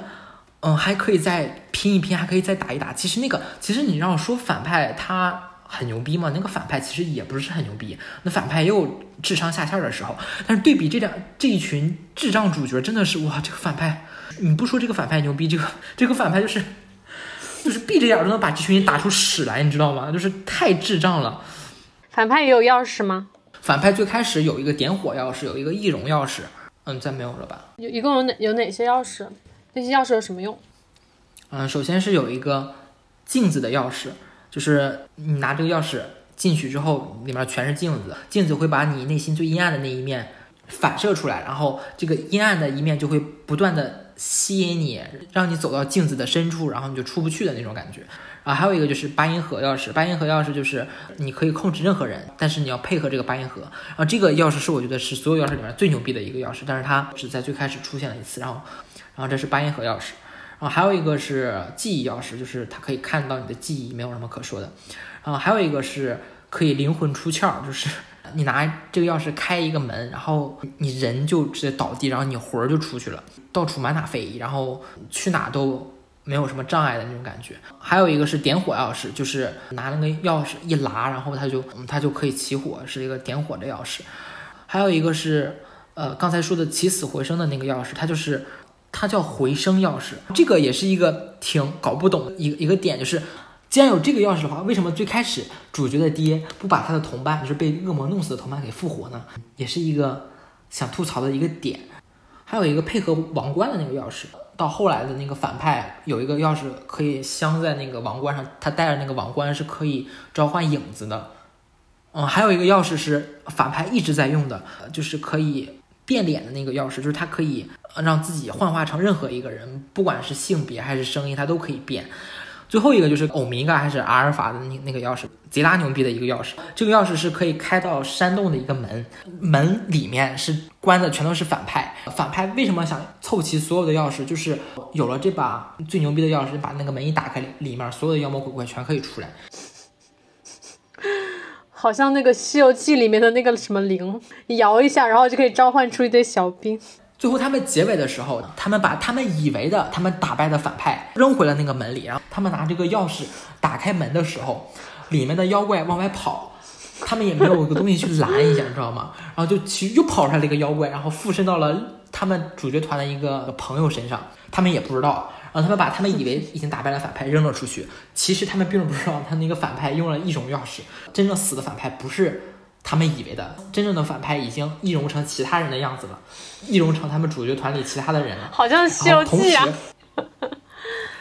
嗯还可以再拼一拼，还可以再打一打。其实那个其实你让我说反派他很牛逼吗？那个反派其实也不是很牛逼，那反派也有智商下线的时候，但是对比这两这一群智障主角，真的是哇，这个反派，你不说这个反派牛逼，这个这个反派就是就是闭着眼都能把这群人打出屎来，你知道吗？就是太智障了。反派也有钥匙吗？反派最开始有一个点火钥匙，有一个易容钥匙，嗯，再没有了吧？有一共有哪有哪些钥匙？那些钥匙有什么用？嗯，首先是有一个镜子的钥匙。就是你拿这个钥匙进去之后，里面全是镜子，镜子会把你内心最阴暗的那一面反射出来，然后这个阴暗的一面就会不断的吸引你，让你走到镜子的深处，然后你就出不去的那种感觉。然后还有一个就是八音盒钥匙，八音盒钥匙就是你可以控制任何人，但是你要配合这个八音盒。然后这个钥匙是我觉得是所有钥匙里面最牛逼的一个钥匙，但是它只在最开始出现了一次。然后，然后这是八音盒钥匙。然后还有一个是记忆钥匙，就是它可以看到你的记忆，没有什么可说的。然后还有一个是可以灵魂出窍，就是你拿这个钥匙开一个门，然后你人就直接倒地，然后你魂儿就出去了，到处满哪飞移，然后去哪都没有什么障碍的那种感觉。还有一个是点火钥匙，就是拿那个钥匙一拉，然后它就它就可以起火，是一个点火的钥匙。还有一个是呃刚才说的起死回生的那个钥匙，它就是。它叫回声钥匙，这个也是一个挺搞不懂的一个一个点，就是既然有这个钥匙的话，为什么最开始主角的爹不把他的同伴，就是被恶魔弄死的同伴给复活呢？也是一个想吐槽的一个点。还有一个配合王冠的那个钥匙，到后来的那个反派有一个钥匙可以镶在那个王冠上，他戴着那个王冠是可以召唤影子的。嗯，还有一个钥匙是反派一直在用的，就是可以变脸的那个钥匙，就是它可以让自己幻化成任何一个人，不管是性别还是声音，它都可以变。最后一个就是欧米伽还是阿尔法的那那个钥匙，贼拉牛逼的一个钥匙。这个钥匙是可以开到山洞的一个门，门里面是关的全都是反派。反派为什么想凑齐所有的钥匙？就是有了这把最牛逼的钥匙，把那个门一打开，里面所有的妖魔鬼怪全可以出来。好像那个《西游记》里面的那个什么铃，摇一下，然后就可以召唤出一堆小兵。最后他们结尾的时候，他们把他们以为的他们打败的反派扔回了那个门里，然后他们拿这个钥匙打开门的时候，里面的妖怪往外跑，他们也没有一个东西去拦一下，你知道吗？然后就其实又跑出来了一个妖怪，然后附身到了他们主角团的一个朋友身上，他们也不知道。然后他们把他们以为已经打败了反派扔了出去，其实他们并不知道他那个反派用了一种钥匙，真正死的反派不是他们以为的，真正的反派已经易容成其他人的样子了，易容成他们主角团里其他的人了，好像西游记啊。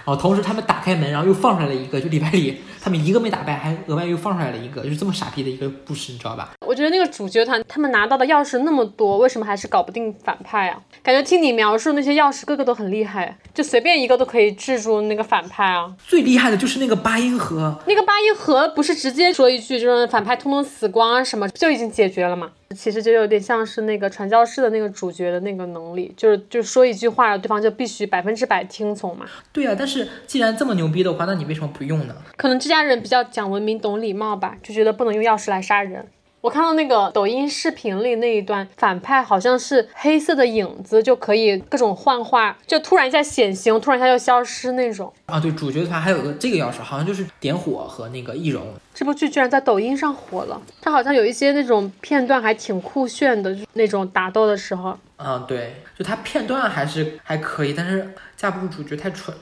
然后同时他们打开门，然后又放出来了一个，就里边里他们一个没打败，还额外又放出来了一个，就是这么傻逼的一个故事，你知道吧？我觉得那个主角团他们拿到的钥匙那么多，为什么还是搞不定反派啊？感觉听你描述那些钥匙个个都很厉害，就随便一个都可以制住那个反派啊。最厉害的就是那个八音盒，那个八音盒不是直接说一句就是反派通通死光啊什么就已经解决了吗？其实就有点像是那个传教士的那个主角的那个能力，就是就说一句话对方就必须百分之百听从嘛。对啊，但是既然这么牛逼的话，那你为什么不用呢？可能这家人比较讲文明懂礼貌吧，就觉得不能用钥匙来杀人。我看到那个抖音视频里那一段，反派好像是黑色的影子就可以各种幻化，就突然一下显形，突然一下就消失那种啊。对，主角团还有一个这个钥匙，好像就是点火和那个易容。这部剧居然在抖音上火了，它好像有一些那种片段还挺酷炫的，那种打斗的时候。嗯，对，就它片段还是还可以，但是架不住主角太蠢。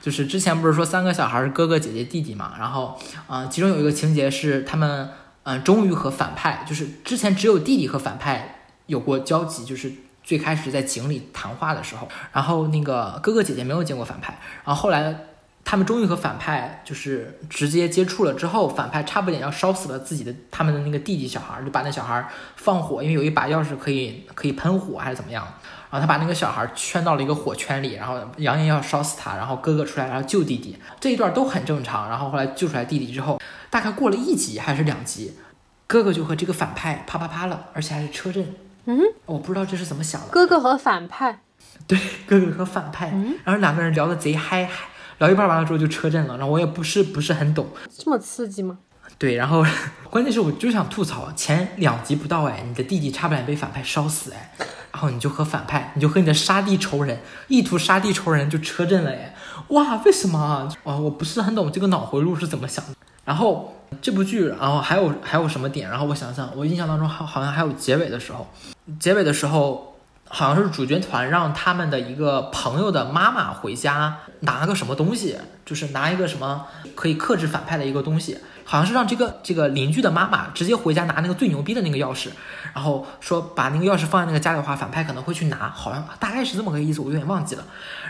就是之前不是说三个小孩是哥哥姐姐弟弟嘛，然后啊、呃，其中有一个情节是他们。嗯，终于和反派，就是之前只有弟弟和反派有过交集，就是最开始在井里谈话的时候，然后那个哥哥姐姐没有见过反派，然后后来他们终于和反派就是直接接触了之后，反派差不点要烧死了自己的他们的那个弟弟小孩，就把那小孩放火，因为有一把钥匙可以可以喷火还是怎么样，然后他把那个小孩圈到了一个火圈里，然后扬言要烧死他，然后哥哥出来然后救弟弟，这一段都很正常。然后后来救出来弟弟之后，大概过了一集还是两集，哥哥就和这个反派啪啪啪了，而且还是车震。嗯，我不知道这是怎么想的。哥哥和反派，对，哥哥和反派，嗯、然后两个人聊得贼嗨，聊一半完了之后就车震了。然后我也不是不是很懂，这么刺激吗？对，然后关键是我就想吐槽，前两集不到哎，你的弟弟差点被反派烧死哎，然后你就和反派，你就和你的杀弟仇人，意图杀弟仇人就车震了哎，哇，为什么啊？我不是很懂这个脑回路是怎么想的。然后这部剧，然后还有还有什么点？然后我想想，我印象当中好像还有结尾的时候，结尾的时候好像是主角团让他们的一个朋友的妈妈回家拿个什么东西，就是拿一个什么可以克制反派的一个东西，好像是让这个这个邻居的妈妈直接回家拿那个最牛逼的那个钥匙，然后说把那个钥匙放在那个家里的话，反派可能会去拿，好像大概是这么个意思，我有点忘记了。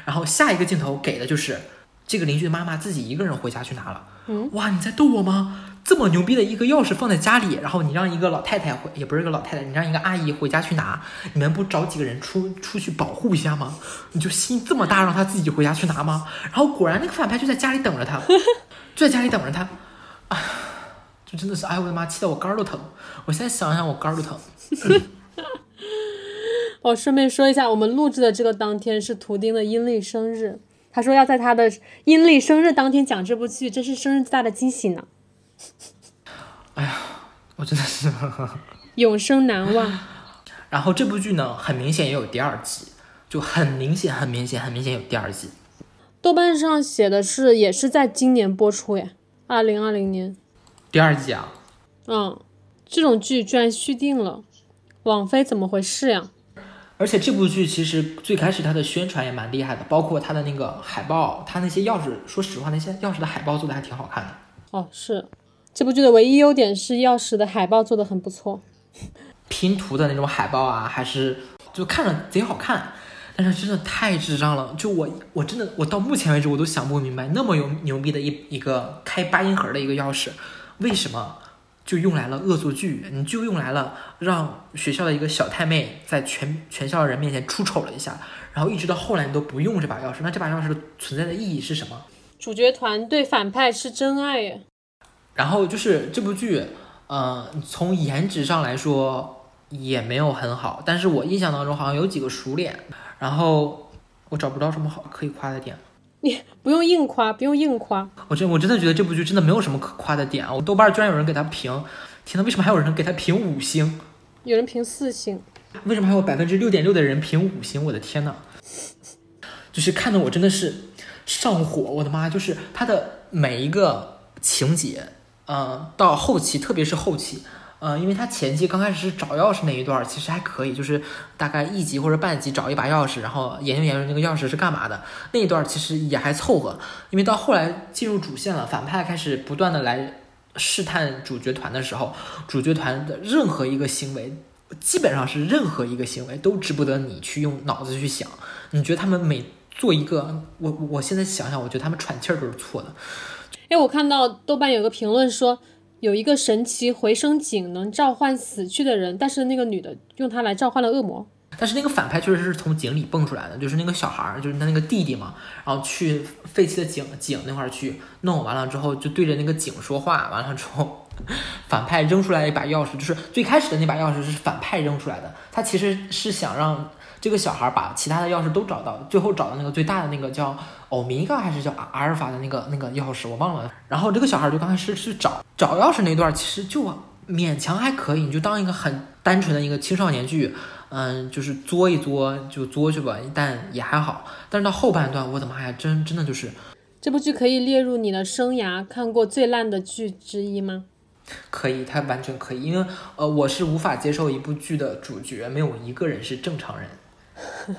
然后下一个镜头给的就是这个邻居的妈妈自己一个人回家去拿了。嗯，哇，你在逗我吗？这么牛逼的一个钥匙放在家里，然后你让一个老太太回，也不是一个老太太，你让一个阿姨回家去拿，你们不找几个人出出去保护一下吗？你就心这么大让她自己回家去拿吗？然后果然那个反派就在家里等着她，就在家里等着她，啊，就真的是，哎我的妈，气得我肝都疼，我现在想想我肝都疼。嗯我顺便说一下，我们录制的这个当天是图钉的阴历生日，他说要在他的阴历生日当天讲这部剧，真是生日最大的惊喜呢。哎呀，我真的是永生难忘。然后这部剧呢，很明显也有第二季，就很明显、很明显、很明显有第二季。豆瓣上写的是也是在今年播出耶，二零二零年。第二季啊？嗯，这种剧居然续订了，网飞怎么回事呀？而且这部剧其实最开始它的宣传也蛮厉害的，包括它的那个海报，它那些钥匙，说实话那些钥匙的海报做的还挺好看的。哦，是。这部剧的唯一优点是钥匙的海报做的很不错，拼图的那种海报啊，还是就看着贼好看，但是真的太智障了。就我我真的我到目前为止我都想不明白，那么有牛逼的一一个开八音盒的一个钥匙，为什么就用来了恶作剧？你就用来了让学校的一个小太妹在全全校人面前出丑了一下，然后一直到后来你都不用这把钥匙，那这把钥匙存在的意义是什么？主角团对反派是真爱耶。然后就是这部剧，呃，从颜值上来说也没有很好，但是我印象当中好像有几个熟脸，然后我找不到什么好可以夸的点。你不用硬夸，不用硬夸。我真我真的觉得这部剧真的没有什么可夸的点。我豆瓣居然有人给他评，天哪，为什么还有人给他评五星？有人评四星。为什么还有百分之六点六的人评五星？我的天哪！就是看得我真的是上火，我的妈！就是他的每一个情节。嗯，到后期，特别是后期，嗯，因为他前期刚开始是找钥匙那一段，其实还可以，就是大概一集或者半集找一把钥匙，然后研究研究那个钥匙是干嘛的那一段，其实也还凑合。因为到后来进入主线了，反派开始不断的来试探主角团的时候，主角团的任何一个行为，基本上是任何一个行为都值不得你去用脑子去想。你觉得他们每做一个，我我现在想想，我觉得他们喘气儿都是错的。哎，我看到豆瓣有个评论说，有一个神奇回声井能召唤死去的人，但是那个女的用它来召唤了恶魔。但是那个反派确实是从井里蹦出来的，就是那个小孩，就是他那个弟弟嘛，然后去废弃的井井那块去弄完了之后，就对着那个井说话，完了之后，反派扔出来一把钥匙，就是最开始的那把钥匙是反派扔出来的，他其实是想让这个小孩把其他的钥匙都找到，最后找到那个最大的那个叫欧米伽还是叫阿尔法的那个那个钥匙，我忘了。然后这个小孩就刚开始去找找钥匙那段，其实就勉强还可以，你就当一个很单纯的一个青少年剧，嗯，就是作一作就作去吧，但也还好。但是到后半段，我的妈呀，真真的就是这部剧可以列入你的生涯看过最烂的剧之一吗？可以，它完全可以，因为呃，我是无法接受一部剧的主角没有一个人是正常人。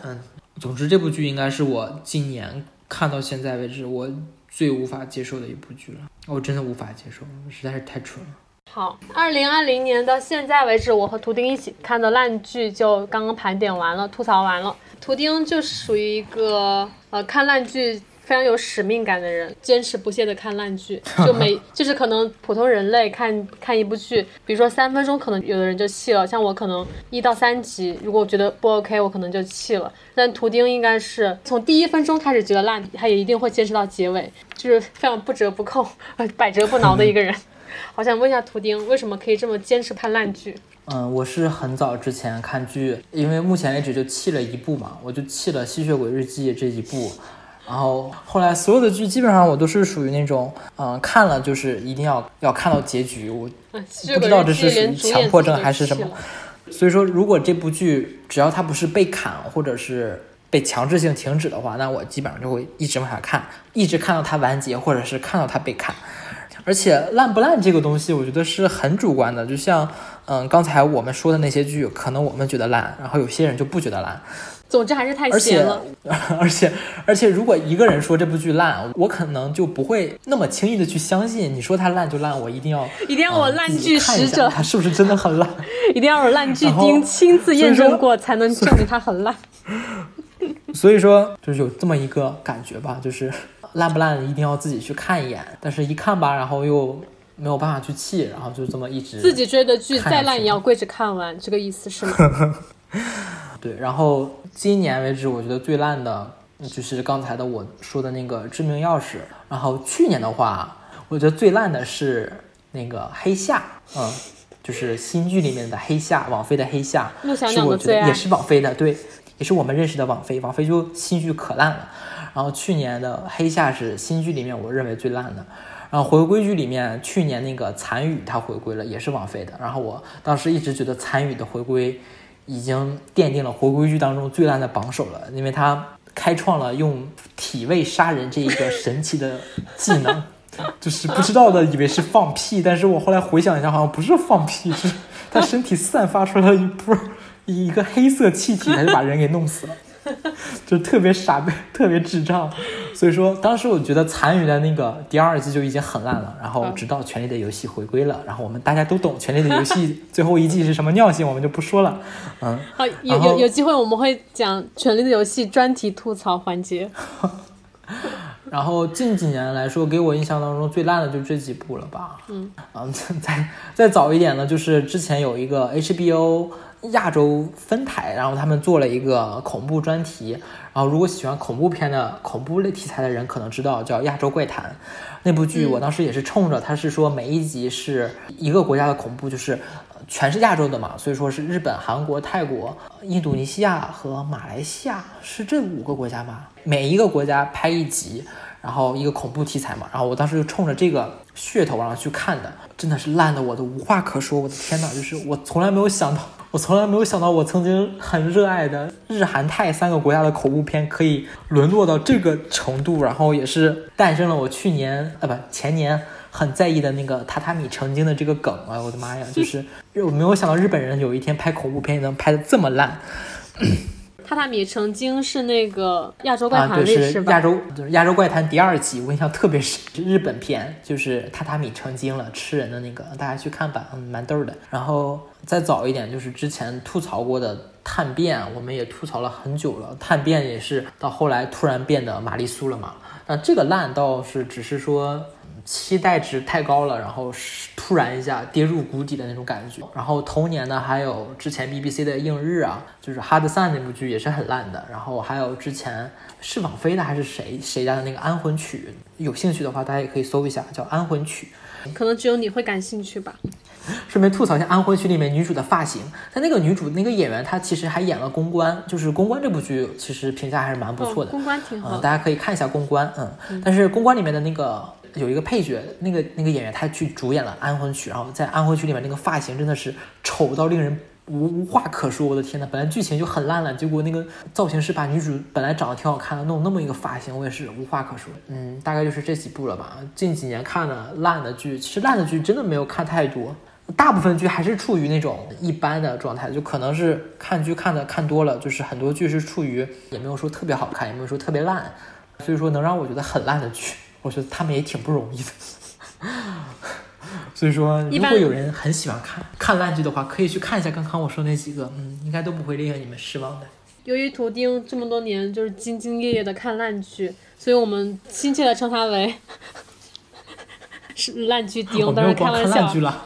嗯，总之这部剧应该是我今年看到现在为止我最无法接受的一部剧了，我真的无法接受，实在是太蠢了。好，二零二零年到现在为止，我和图钉一起看的烂剧就刚刚盘点完了，吐槽完了。图钉就是属于一个呃看烂剧非常有使命感的人，坚持不懈的看烂剧，就每就是可能普通人类看看一部剧，比如说三分钟，可能有的人就弃了，像我可能一到三集，如果我觉得不 OK， 我可能就弃了。但图钉应该是从第一分钟开始觉得烂，他也一定会坚持到结尾，就是非常不折不扣、百折不挠的一个人。好想问一下图钉，为什么可以这么坚持看烂剧？嗯，我是很早之前看剧，因为目前为止就弃了一部嘛，我就弃了《吸血鬼日记》这一部。然后后来所有的剧基本上我都是属于那种，嗯、呃，看了就是一定要要看到结局，我不知道这是属于强迫症还是什么。所以说，如果这部剧只要它不是被砍或者是被强制性停止的话，那我基本上就会一直往下看，一直看到它完结，或者是看到它被砍。而且烂不烂这个东西我觉得是很主观的，就像嗯刚才我们说的那些剧，可能我们觉得烂，然后有些人就不觉得烂。总之还是太闲了。而且而且如果一个人说这部剧烂，我可能就不会那么轻易的去相信你说它烂就烂，我一定要一定要我烂剧使者、嗯、它是不是真的很烂，一定要我烂剧丁亲自验证过才能证明它很烂。所以说就是有这么一个感觉吧，就是烂不烂一定要自己去看一眼，但是一看吧，然后又没有办法去气，然后就这么一直自己追的剧再烂也要跪着看完，这个意思是吗？对，然后今年为止我觉得最烂的就是刚才的我说的那个致命钥匙，然后去年的话我觉得最烂的是那个黑夏，嗯，就是新剧里面的黑夏，网飞的黑夏，陆小鸟的最爱，也是网飞的，对，也是我们认识的网飞，网飞就新剧可烂了，然后去年的黑夏是新剧里面我认为最烂的，然后回归剧里面去年那个残雨它回归了，也是网飞的，然后我当时一直觉得残雨的回归已经奠定了回归剧当中最烂的榜首了，因为它开创了用体位杀人这一个神奇的技能，就是不知道的以为是放屁，但是我后来回想一下好像不是放屁，是他身体散发出来一波一个黑色气体，他就把人给弄死了，就特别傻逼，特别智障。所以说当时我觉得残余的那个第二季就已经很烂了，然后直到权力的游戏回归了，然后我们大家都懂权力的游戏最后一季是什么尿性，我们就不说了。嗯，好，有有有机会我们会讲权力的游戏专题吐槽环节。然后近几年来说给我印象当中最烂的就这几部了吧。嗯，啊，再再早一点呢，就是之前有一个 H B O亚洲分台，然后他们做了一个恐怖专题，然后如果喜欢恐怖片的恐怖类题材的人可能知道叫亚洲怪谈，那部剧我当时也是冲着它是说每一集是一个国家的恐怖，就是全是亚洲的嘛，所以说是日本、韩国、泰国、印度尼西亚和马来西亚，是这五个国家嘛，每一个国家拍一集，然后一个恐怖题材嘛，然后我当时就冲着这个噱头然后去看的，真的是烂的我都无话可说，我的天哪，就是我从来没有想到我从来没有想到我曾经很热爱的日韩泰三个国家的恐怖片可以沦落到这个程度，然后也是诞生了我去年啊不前年很在意的那个榻榻米成精的这个梗啊！我的妈呀，就是我没有想到日本人有一天拍恐怖片也能拍得这么烂。榻榻米成精是那个亚洲怪谈类、啊、是吧？亚洲就是亚洲怪谈第二集，我印象特别深，日本片就是榻榻米成精了吃人的那个，大家去看吧，嗯，蛮逗的。然后。再早一点就是之前吐槽过的探变，我们也吐槽了很久了，探变也是到后来突然变得玛丽苏了嘛，那这个烂倒是只是说期待值太高了，然后突然一下跌入谷底的那种感觉。然后同年呢还有之前 B B C 的映日啊，就是哈德散那部剧也是很烂的，然后还有之前是网飞的还是谁谁家的那个安魂曲，有兴趣的话大家也可以搜一下叫安魂曲，可能只有你会感兴趣吧。顺便吐槽一下安魂曲里面女主的发型，她那个女主那个演员她其实还演了公关，就是公关这部剧其实评价还是蛮不错的、哦、公关挺好的、嗯、大家可以看一下公关。 嗯, 嗯但是公关里面的那个有一个配角，那个那个演员她去主演了安魂曲，然后在安魂曲里面那个发型真的是丑到令人无无话可说，我的天哪！本来剧情就很烂了，结果那个造型师把女主本来长得挺好看的弄那么一个发型，我也是无话可说。嗯，大概就是这几部了吧。近几年看的烂的剧，其实烂的剧真的没有看太多，大部分剧还是处于那种一般的状态，就可能是看剧看的看多了，就是很多剧是处于也没有说特别好看，也没有说特别烂，所以说能让我觉得很烂的剧，我觉得他们也挺不容易的。所以说如果有人很喜欢看看烂剧的话，可以去看一下刚刚我说那几个，嗯，应该都不会令你们失望的。由于图钉这么多年就是兢兢业业的看烂剧，所以我们亲切的称他为是烂剧钉，但是开玩笑，我没有光看烂剧了。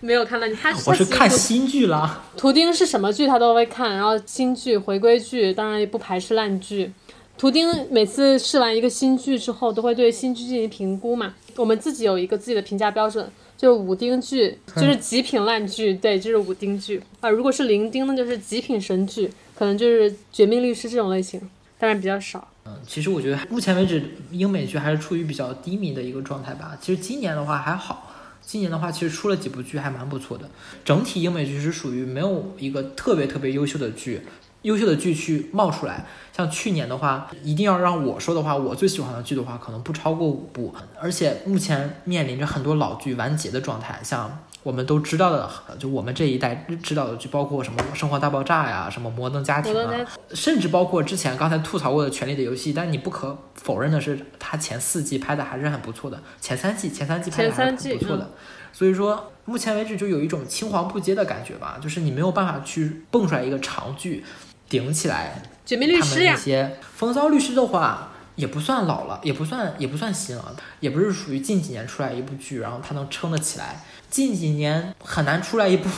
没有看烂剧，他我是看新剧了。图钉是什么剧他都会看，然后新剧回归剧当然也不排斥烂剧。图钉每次试完一个新剧之后都会对新剧进行评估嘛，我们自己有一个自己的评价标准，就是五丁剧就是极品烂剧，对，就是五丁剧啊。如果是零丁呢，就是极品神剧，可能就是绝命律师这种类型，当然比较少。嗯，其实我觉得目前为止英美剧还是处于比较低迷的一个状态吧，其实今年的话还好，今年的话其实出了几部剧还蛮不错的，整体英美剧是属于没有一个特别特别优秀的剧，优秀的剧去冒出来。像去年的话，一定要让我说的话，我最喜欢的剧的话可能不超过五部，而且目前面临着很多老剧完结的状态，像我们都知道的，就我们这一代知道的剧，包括什么《生活大爆炸》呀，什么《摩登家庭》啊，甚至包括之前刚才吐槽过的《权力的游戏》。但你不可否认的是，它前四季拍的还是很不错的，前三季前三季拍的还是很不错的。所以说目前为止就有一种青黄不接的感觉吧，就是你没有办法去蹦出来一个长剧顶起来。绝命律师呀，他们那些风骚律师的话也不算老了，也不算也不算新了，也不是属于近几年出来一部剧然后它能撑得起来。近几年很难出来一部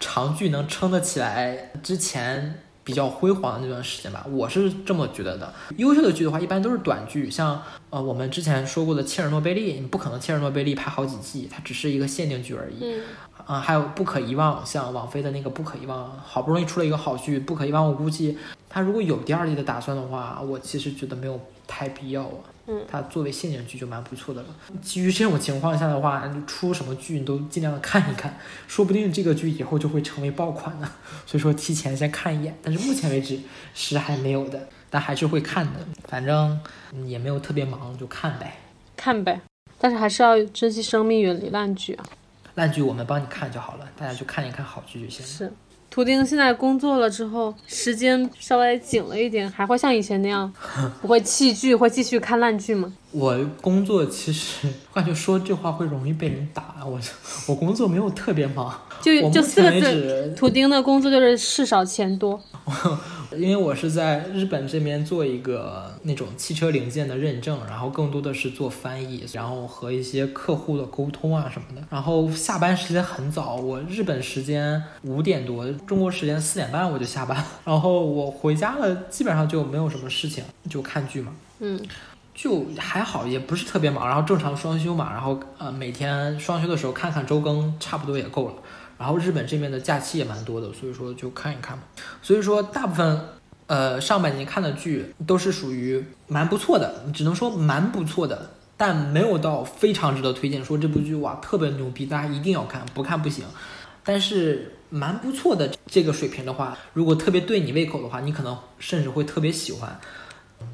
长剧能撑得起来之前比较辉煌的那段时间吧，我是这么觉得的。优秀的剧的话一般都是短剧，像呃我们之前说过的切尔诺贝利，你不可能切尔诺贝利拍好几季，它只是一个限定剧而已。嗯啊、嗯，还有不可遗忘，像网飞的那个不可遗忘，好不容易出了一个好剧，不可遗忘我估计他如果有第二季的打算的话，我其实觉得没有太必要啊。嗯，他作为限定剧就蛮不错的了。基于这种情况下的话，出什么剧你都尽量看一看，说不定这个剧以后就会成为爆款呢、啊。所以说提前先看一眼，但是目前为止是还没有的，但还是会看的。反正、嗯、也没有特别忙，就看呗，看呗。但是还是要珍惜生命，远离烂剧啊。烂剧我们帮你看就好了，大家去看一看好剧就行了。是，图钉现在工作了之后，时间稍微紧了一点，还会像以前那样不会弃剧，会继续看烂剧吗？我工作其实我感觉说这话会容易被人打，我我工作没有特别忙，就就四个字，图钉的工作就是事少钱多。因为我是在日本这边做一个那种汽车零件的认证，然后更多的是做翻译，然后和一些客户的沟通啊什么的。然后下班时间很早，我日本时间五点多，中国时间四点半我就下班，然后我回家了，基本上就没有什么事情，就看剧嘛。嗯，就还好，也不是特别忙。然后正常双休嘛，然后呃每天双休的时候看看周更，差不多也够了。然后日本这边的假期也蛮多的，所以说就看一看嘛。所以说大部分呃上半年看的剧都是属于蛮不错的，只能说蛮不错的，但没有到非常值得推荐，说这部剧哇特别牛逼，大家一定要看，不看不行。但是蛮不错的这个水平的话，如果特别对你胃口的话，你可能甚至会特别喜欢。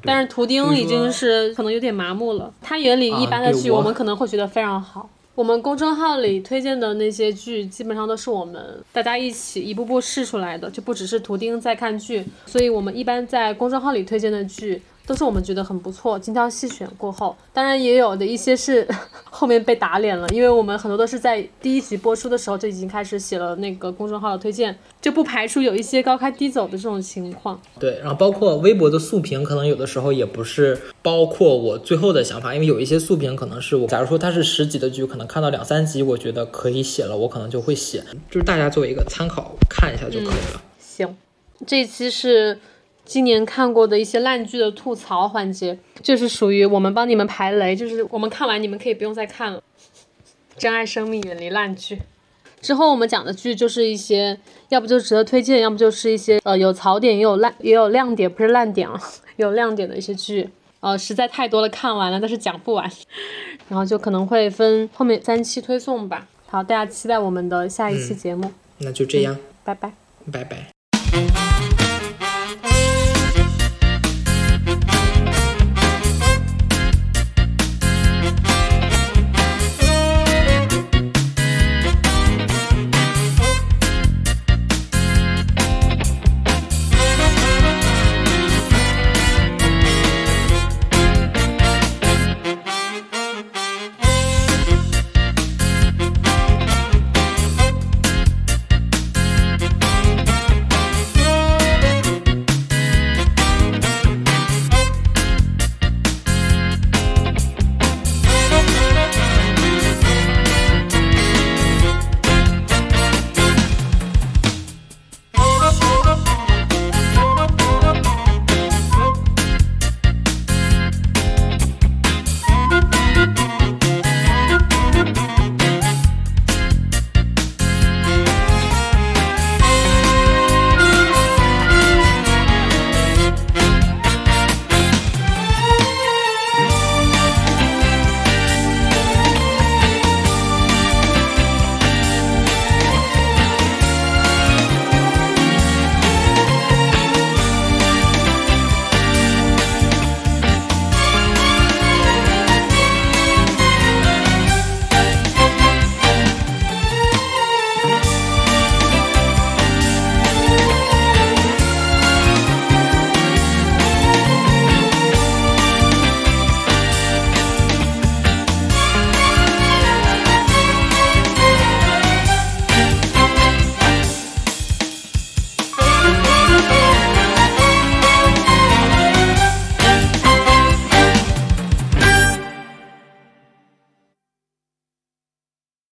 但是图钉已经是可能有点麻木了，它眼里一般的剧、啊、我, 我们可能会觉得非常好。我们公众号里推荐的那些剧基本上都是我们大家一起一步步试出来的，就不只是图钉在看剧，所以我们一般在公众号里推荐的剧都是我们觉得很不错，精挑细选过后，当然也有的一些是后面被打脸了，因为我们很多都是在第一集播出的时候就已经开始写了那个公众号的推荐，就不排除有一些高开低走的这种情况。对，然后包括微博的速评可能有的时候也不是包括我最后的想法，因为有一些速评可能是我假如说它是十集的剧，可能看到两三集我觉得可以写了，我可能就会写，就是大家作为一个参考看一下就可以了、嗯、行，这一期是今年看过的一些烂剧的吐槽环节，就是属于我们帮你们排雷，就是我们看完你们可以不用再看了，珍爱生命，远离烂剧。之后我们讲的剧就是一些要不就值得推荐，要不就是一些呃有槽点也有烂也有亮点，不是烂点啊，有亮点的一些剧，呃实在太多了，看完了但是讲不完，然后就可能会分后面三期推送吧。好，大家期待我们的下一期节目、嗯、那就这样、嗯、拜拜拜拜。